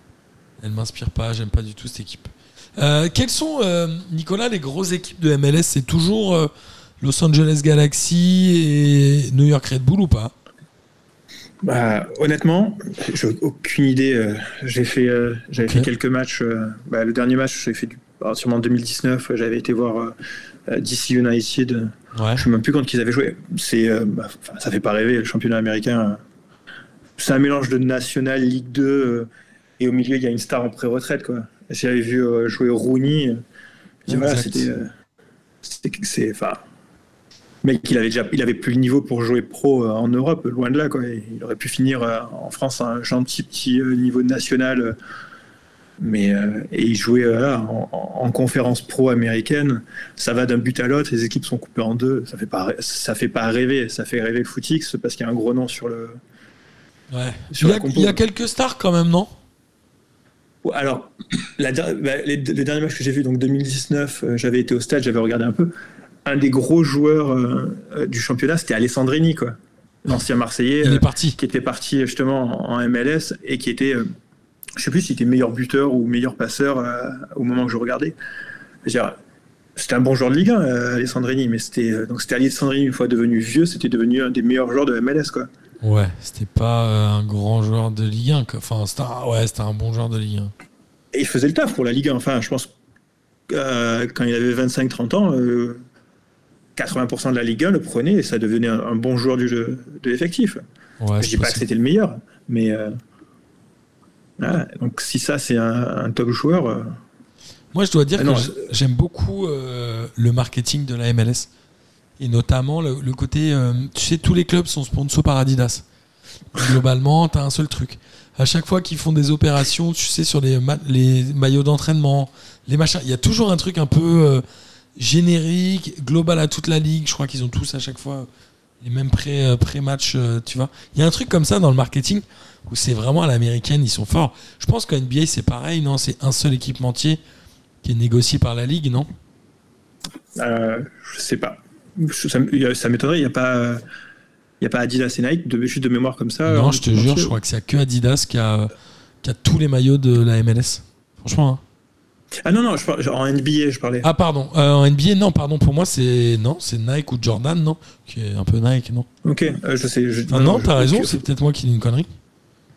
Elle m'inspire pas, j'aime pas du tout cette équipe. Quelles sont, Nicolas, les grosses équipes de MLS ? C'est toujours Los Angeles Galaxy et New York Red Bull ou pas ? Bah, honnêtement, j'ai aucune idée. J'avais fait quelques matchs. Le dernier match, j'ai fait sûrement en 2019, j'avais été voir DC United. Ouais. Je sais même plus quand ils avaient joué. Ça fait pas rêver, le championnat américain. C'est un mélange de National, Ligue 2, et au milieu, il y a une star en pré-retraite, quoi. J'avais vu jouer Rooney. Voilà, c'était mec, il avait plus le niveau pour jouer pro en Europe, loin de là, quoi. Il aurait pu finir en France à un gentil petit niveau national. Mais et il jouait en conférence pro américaine. Ça va d'un but à l'autre, les équipes sont coupées en deux. Ça fait pas rêver. Ça fait rêver le Footix parce qu'il y a un gros nom sur le. Ouais. Sur il y a quelques stars quand même, non ? Alors, les derniers matchs que j'ai vus, donc 2019, j'avais été au stade, j'avais regardé un peu. Un des gros joueurs du championnat, c'était Alessandrini, quoi. L'ancien Marseillais, qui était parti justement en MLS et qui était. Je sais plus s'il était meilleur buteur ou meilleur passeur au moment que je regardais. C'est-à-dire, c'était un bon joueur de Ligue 1, Alessandrini, mais c'était Alessandrini, une fois devenu vieux, c'était devenu un des meilleurs joueurs de MLS, quoi. Ouais, c'était pas un grand joueur de Ligue 1, quoi. Enfin, c'était un bon joueur de Ligue 1. Et il faisait le taf pour la Ligue 1. Enfin, je pense quand il avait 25-30 ans, 80% de la Ligue 1 le prenait et ça devenait un bon joueur du jeu, de l'effectif. Ouais, je dis pas que c'était le meilleur, mais... donc si ça c'est un top joueur moi je dois dire j'aime beaucoup le marketing de la MLS et notamment le côté tu sais tous les clubs sont sponsors par Adidas globalement, t'as un seul truc. À chaque fois qu'ils font des opérations, tu sais, sur les maillots d'entraînement, les machins, il y a toujours un truc un peu générique, global à toute la ligue. Je crois qu'ils ont tous à chaque fois les mêmes pré-matchs, tu vois. Il y a un truc comme ça dans le marketing où c'est vraiment à l'américaine, ils sont forts. Je pense qu'en NBA, c'est pareil, non ? C'est un seul équipementier qui est négocié par la ligue, non ? Je sais pas. Ça m'étonnerait, il n'y a pas... Il n'y a pas Adidas et Nike, juste de mémoire comme ça. Non, je te jure, je crois que c'est que Adidas qui a tous les maillots de la MLS. Franchement. Hein. Ah non, en NBA, je parlais. Ah pardon, en NBA, non, pardon, pour moi, c'est Nike ou Jordan, non ? Qui est un peu Nike, non ? Ok, je sais. T'as raison, c'est peut-être moi qui dis une connerie.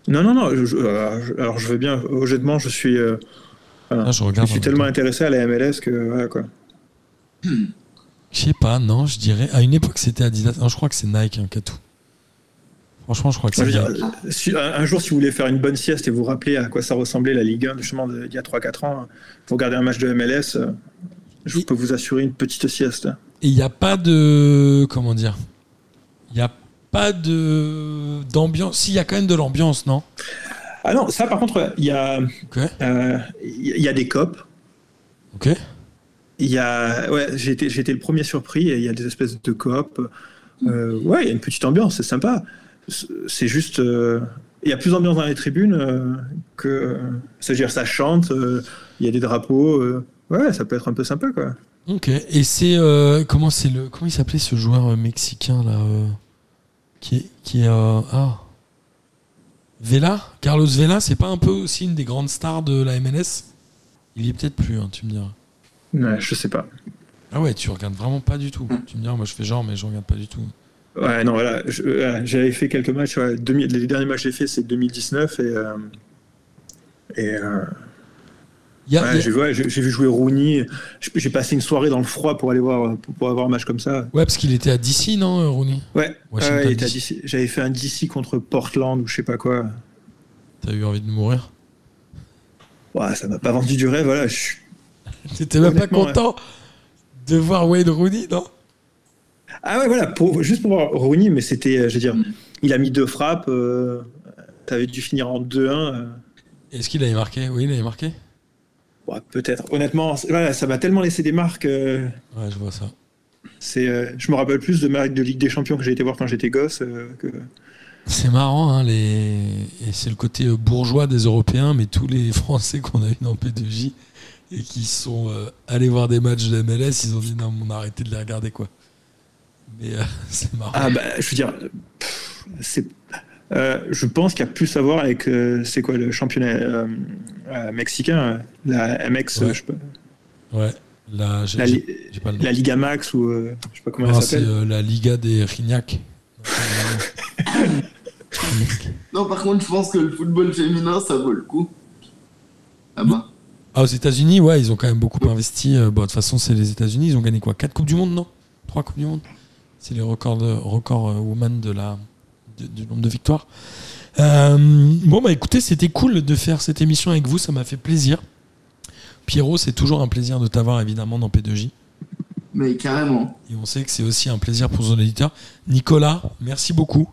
Non. Alors, je veux bien, honnêtement, je suis... je suis tellement intéressé à la MLS que... Voilà, quoi. Je sais pas, non, je dirais. À une époque, c'était Adidas. Non, je crois que c'est Nike, qu'à tout. Franchement, je crois que c'est Nike. Un jour, si vous voulez faire une bonne sieste et vous rappeler à quoi ça ressemblait la Ligue 1, justement, il y a 3-4 ans, vous regardez un match de MLS, je peux vous assurer une petite sieste. Et il n'y a pas de... Comment dire ? Il n'y a pas de... d'ambiance. Si, il y a quand même de l'ambiance, non ? Ah non, ça, par contre, il y a... Okay. Il y a des copes. Ok. J'ai été le premier surpris. Il y a des espèces de coop. Il y a une petite ambiance, c'est sympa. C'est juste, il y a plus d'ambiance dans les tribunes que. C'est-à-dire, ça chante. Il y a des drapeaux. Ça peut être un peu sympa, quoi. Ok. Et c'est comment il s'appelait ce joueur mexicain là Vela, Carlos Vela, c'est pas un peu aussi une des grandes stars de la MLS ? Il y est peut-être plus, hein, tu me diras. Ouais, je sais pas. Ah ouais, tu regardes vraiment pas du tout. Tu me dis, moi je fais genre, mais je regarde pas du tout. Ouais, non, voilà. J'avais fait quelques matchs. Les derniers matchs que j'ai fait, c'est 2019. J'ai vu jouer Rooney. J'ai passé une soirée dans le froid pour aller voir, pour avoir un match comme ça. Ouais, parce qu'il était à DC, non, Rooney ? Ouais, il était à DC. J'avais fait un DC contre Portland ou je sais pas quoi. T'as eu envie de mourir ? Ouais, ça m'a pas vendu du rêve, voilà. T'étais même pas content de voir Wayne Rooney, non ? Ah ouais, voilà, juste pour voir Rooney, mais c'était, je veux dire, il a mis 2 frappes, t'avais dû finir en 2-1. Est-ce qu'il avait marqué ? Oui, il avait marqué ? Ouais, peut-être. Honnêtement, voilà, ça m'a tellement laissé des marques. Ouais, je vois ça. Je me rappelle plus de marques de Ligue des Champions que j'ai été voir quand j'étais gosse. C'est marrant, hein, et c'est le côté bourgeois des Européens, mais tous les Français qu'on a eu dans P2J... et qui sont allés voir des matchs de MLS, ils ont dit non, on a arrêté de les regarder, quoi. Mais c'est marrant. Ah bah, je veux dire, je pense qu'il y a plus à voir avec c'est quoi le championnat mexicain, la MX, ouais. Je sais pas. Ouais, j'ai pas le nom. La Liga Max ou je sais pas comment elle s'appelle. C'est la Liga des Rignac. Non, par contre, je pense que le football féminin, ça vaut le coup. Ah bah. Ah, aux États-Unis, ouais, ils ont quand même beaucoup investi. De toute façon, c'est les États-Unis. Ils ont gagné quoi ? 4 Coupes du Monde, non ? 3 Coupes du Monde ? C'est les records women du nombre de victoires. Écoutez, c'était cool de faire cette émission avec vous. Ça m'a fait plaisir. Pierrot, c'est toujours un plaisir de t'avoir, évidemment, dans P2J. Mais carrément. Et on sait que c'est aussi un plaisir pour nos auditeurs. Nicolas, merci beaucoup.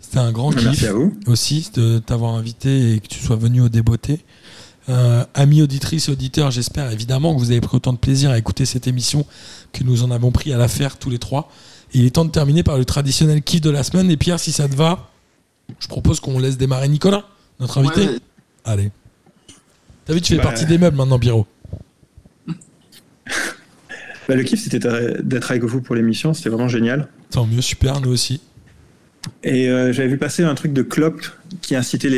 C'était un grand kiff aussi de t'avoir invité et que tu sois venu au Débeauté. Amis auditrices, auditeurs, j'espère évidemment que vous avez pris autant de plaisir à écouter cette émission que nous en avons pris à la faire tous les trois. Et il est temps de terminer par le traditionnel kiff de la semaine. Et Pierre, si ça te va, je propose qu'on laisse démarrer Nicolas, notre invité. Ouais. Allez. T'as vu, tu fais partie des meubles maintenant, Pierrot. Le kiff, c'était d'être avec vous pour l'émission. C'était vraiment génial. Tant mieux, super, nous aussi. Et j'avais vu passer un truc de Klopp qui incitait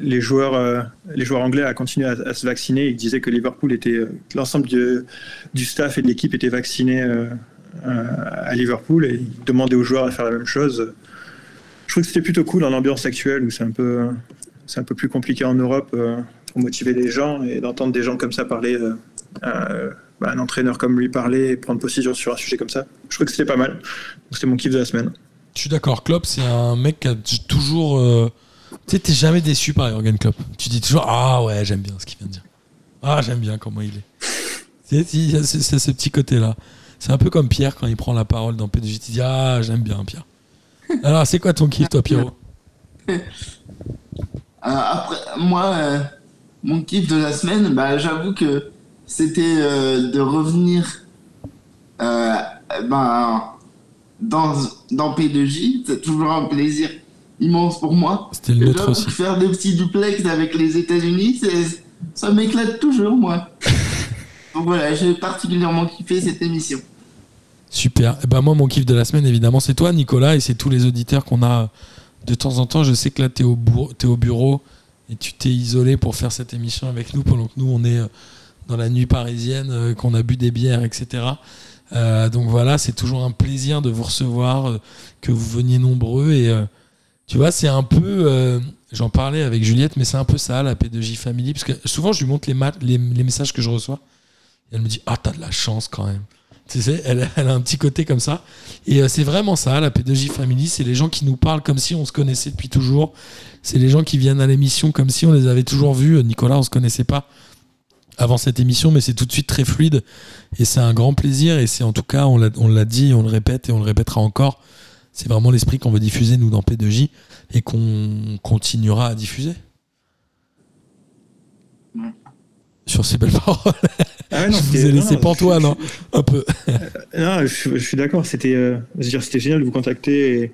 les joueurs anglais à continuer à se vacciner. Il disait que Liverpool était l'ensemble du staff et de l'équipe était vacciné à Liverpool et il demandait aux joueurs à faire la même chose. Je trouve que c'était plutôt cool dans l'ambiance actuelle où c'est un peu plus compliqué en Europe pour motiver les gens et d'entendre des gens comme ça parler à un entraîneur comme lui parler et prendre position sur un sujet comme ça. Je trouve que c'était pas mal. Donc, c'était mon kiff de la semaine. Je suis d'accord, Klopp, c'est un mec qui a toujours... Tu sais, t'es jamais déçu par Jürgen Klopp. Tu dis toujours, ah ouais, j'aime bien ce qu'il vient de dire. Ah, j'aime bien comment il est. C'est ce petit côté-là. C'est un peu comme Pierre, quand il prend la parole dans P2J, tu dis, ah, j'aime bien Pierre. Alors, c'est quoi ton kiff, toi, Pierrot ? Après, moi, mon kiff de la semaine, bah, j'avoue que c'était de revenir dans P2J. C'est toujours un plaisir immense pour moi. C'était le nôtre aussi. Faire des petits duplex avec les États-Unis, ça m'éclate toujours, moi. Donc voilà, j'ai particulièrement kiffé cette émission. Super. Et ben moi, mon kiff de la semaine, évidemment, c'est toi, Nicolas, et c'est tous les auditeurs qu'on a de temps en temps. Je sais que là, tu es au bureau et tu t'es isolé pour faire cette émission avec nous pendant que nous, on est dans la nuit parisienne, qu'on a bu des bières, etc. Donc voilà, c'est toujours un plaisir de vous recevoir, que vous veniez nombreux. Et tu vois, c'est un peu... j'en parlais avec Juliette, mais c'est un peu ça, la P2J Family, parce que souvent, je lui montre les messages que je reçois. Et elle me dit « Ah, t'as de la chance quand même ». Tu sais, elle a un petit côté comme ça. Et c'est vraiment ça, la P2J Family. C'est les gens qui nous parlent comme si on se connaissait depuis toujours. C'est les gens qui viennent à l'émission comme si on les avait toujours vus. Nicolas, on ne se connaissait pas avant cette émission, mais c'est tout de suite très fluide. Et c'est un grand plaisir. Et c'est en tout cas, on l'a dit, on le répète et on le répétera encore. C'est vraiment l'esprit qu'on veut diffuser, nous, dans P2J, et qu'on continuera à diffuser. Mmh. Sur ces belles paroles. Ah ouais, non, je vous ai laissé pantois, non ? Un peu. Non, je suis d'accord. C'était génial de vous contacter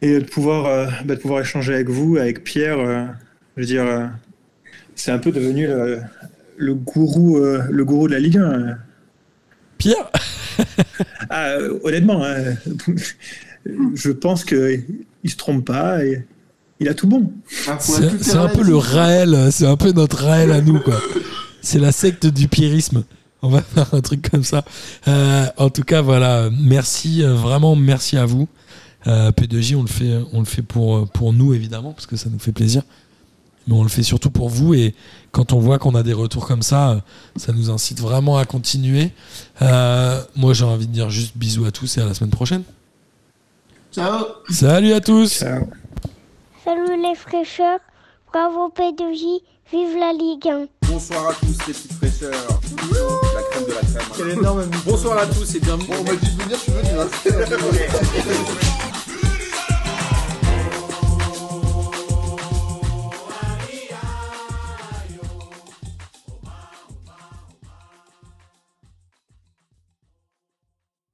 et de pouvoir échanger avec vous, avec Pierre. Je veux dire, c'est un peu devenu le gourou de la Ligue 1. Pierre ? Ah, honnêtement, je pense qu'il ne se trompe pas. Et... il a tout bon. C'est un peu le Raël, c'est un peu notre Raël à nous, quoi. C'est la secte du pierrisme. On va faire un truc comme ça. En tout cas, voilà. Merci, vraiment merci à vous. P2J, on le fait pour nous, évidemment, parce que ça nous fait plaisir. Mais on le fait surtout pour vous. Et quand on voit qu'on a des retours comme ça, ça nous incite vraiment à continuer. Moi, j'ai envie de dire juste bisous à tous et à la semaine prochaine. Ciao. Salut à tous. Ciao. Salut les fraîcheurs, bravo P2J, vive la Ligue 1. Bonsoir à tous les petites fraîcheurs. La crème de la crème. Quelle énorme. Bonsoir à tous et bienvenue. Bon, on m'a dit de venir, je suis venu.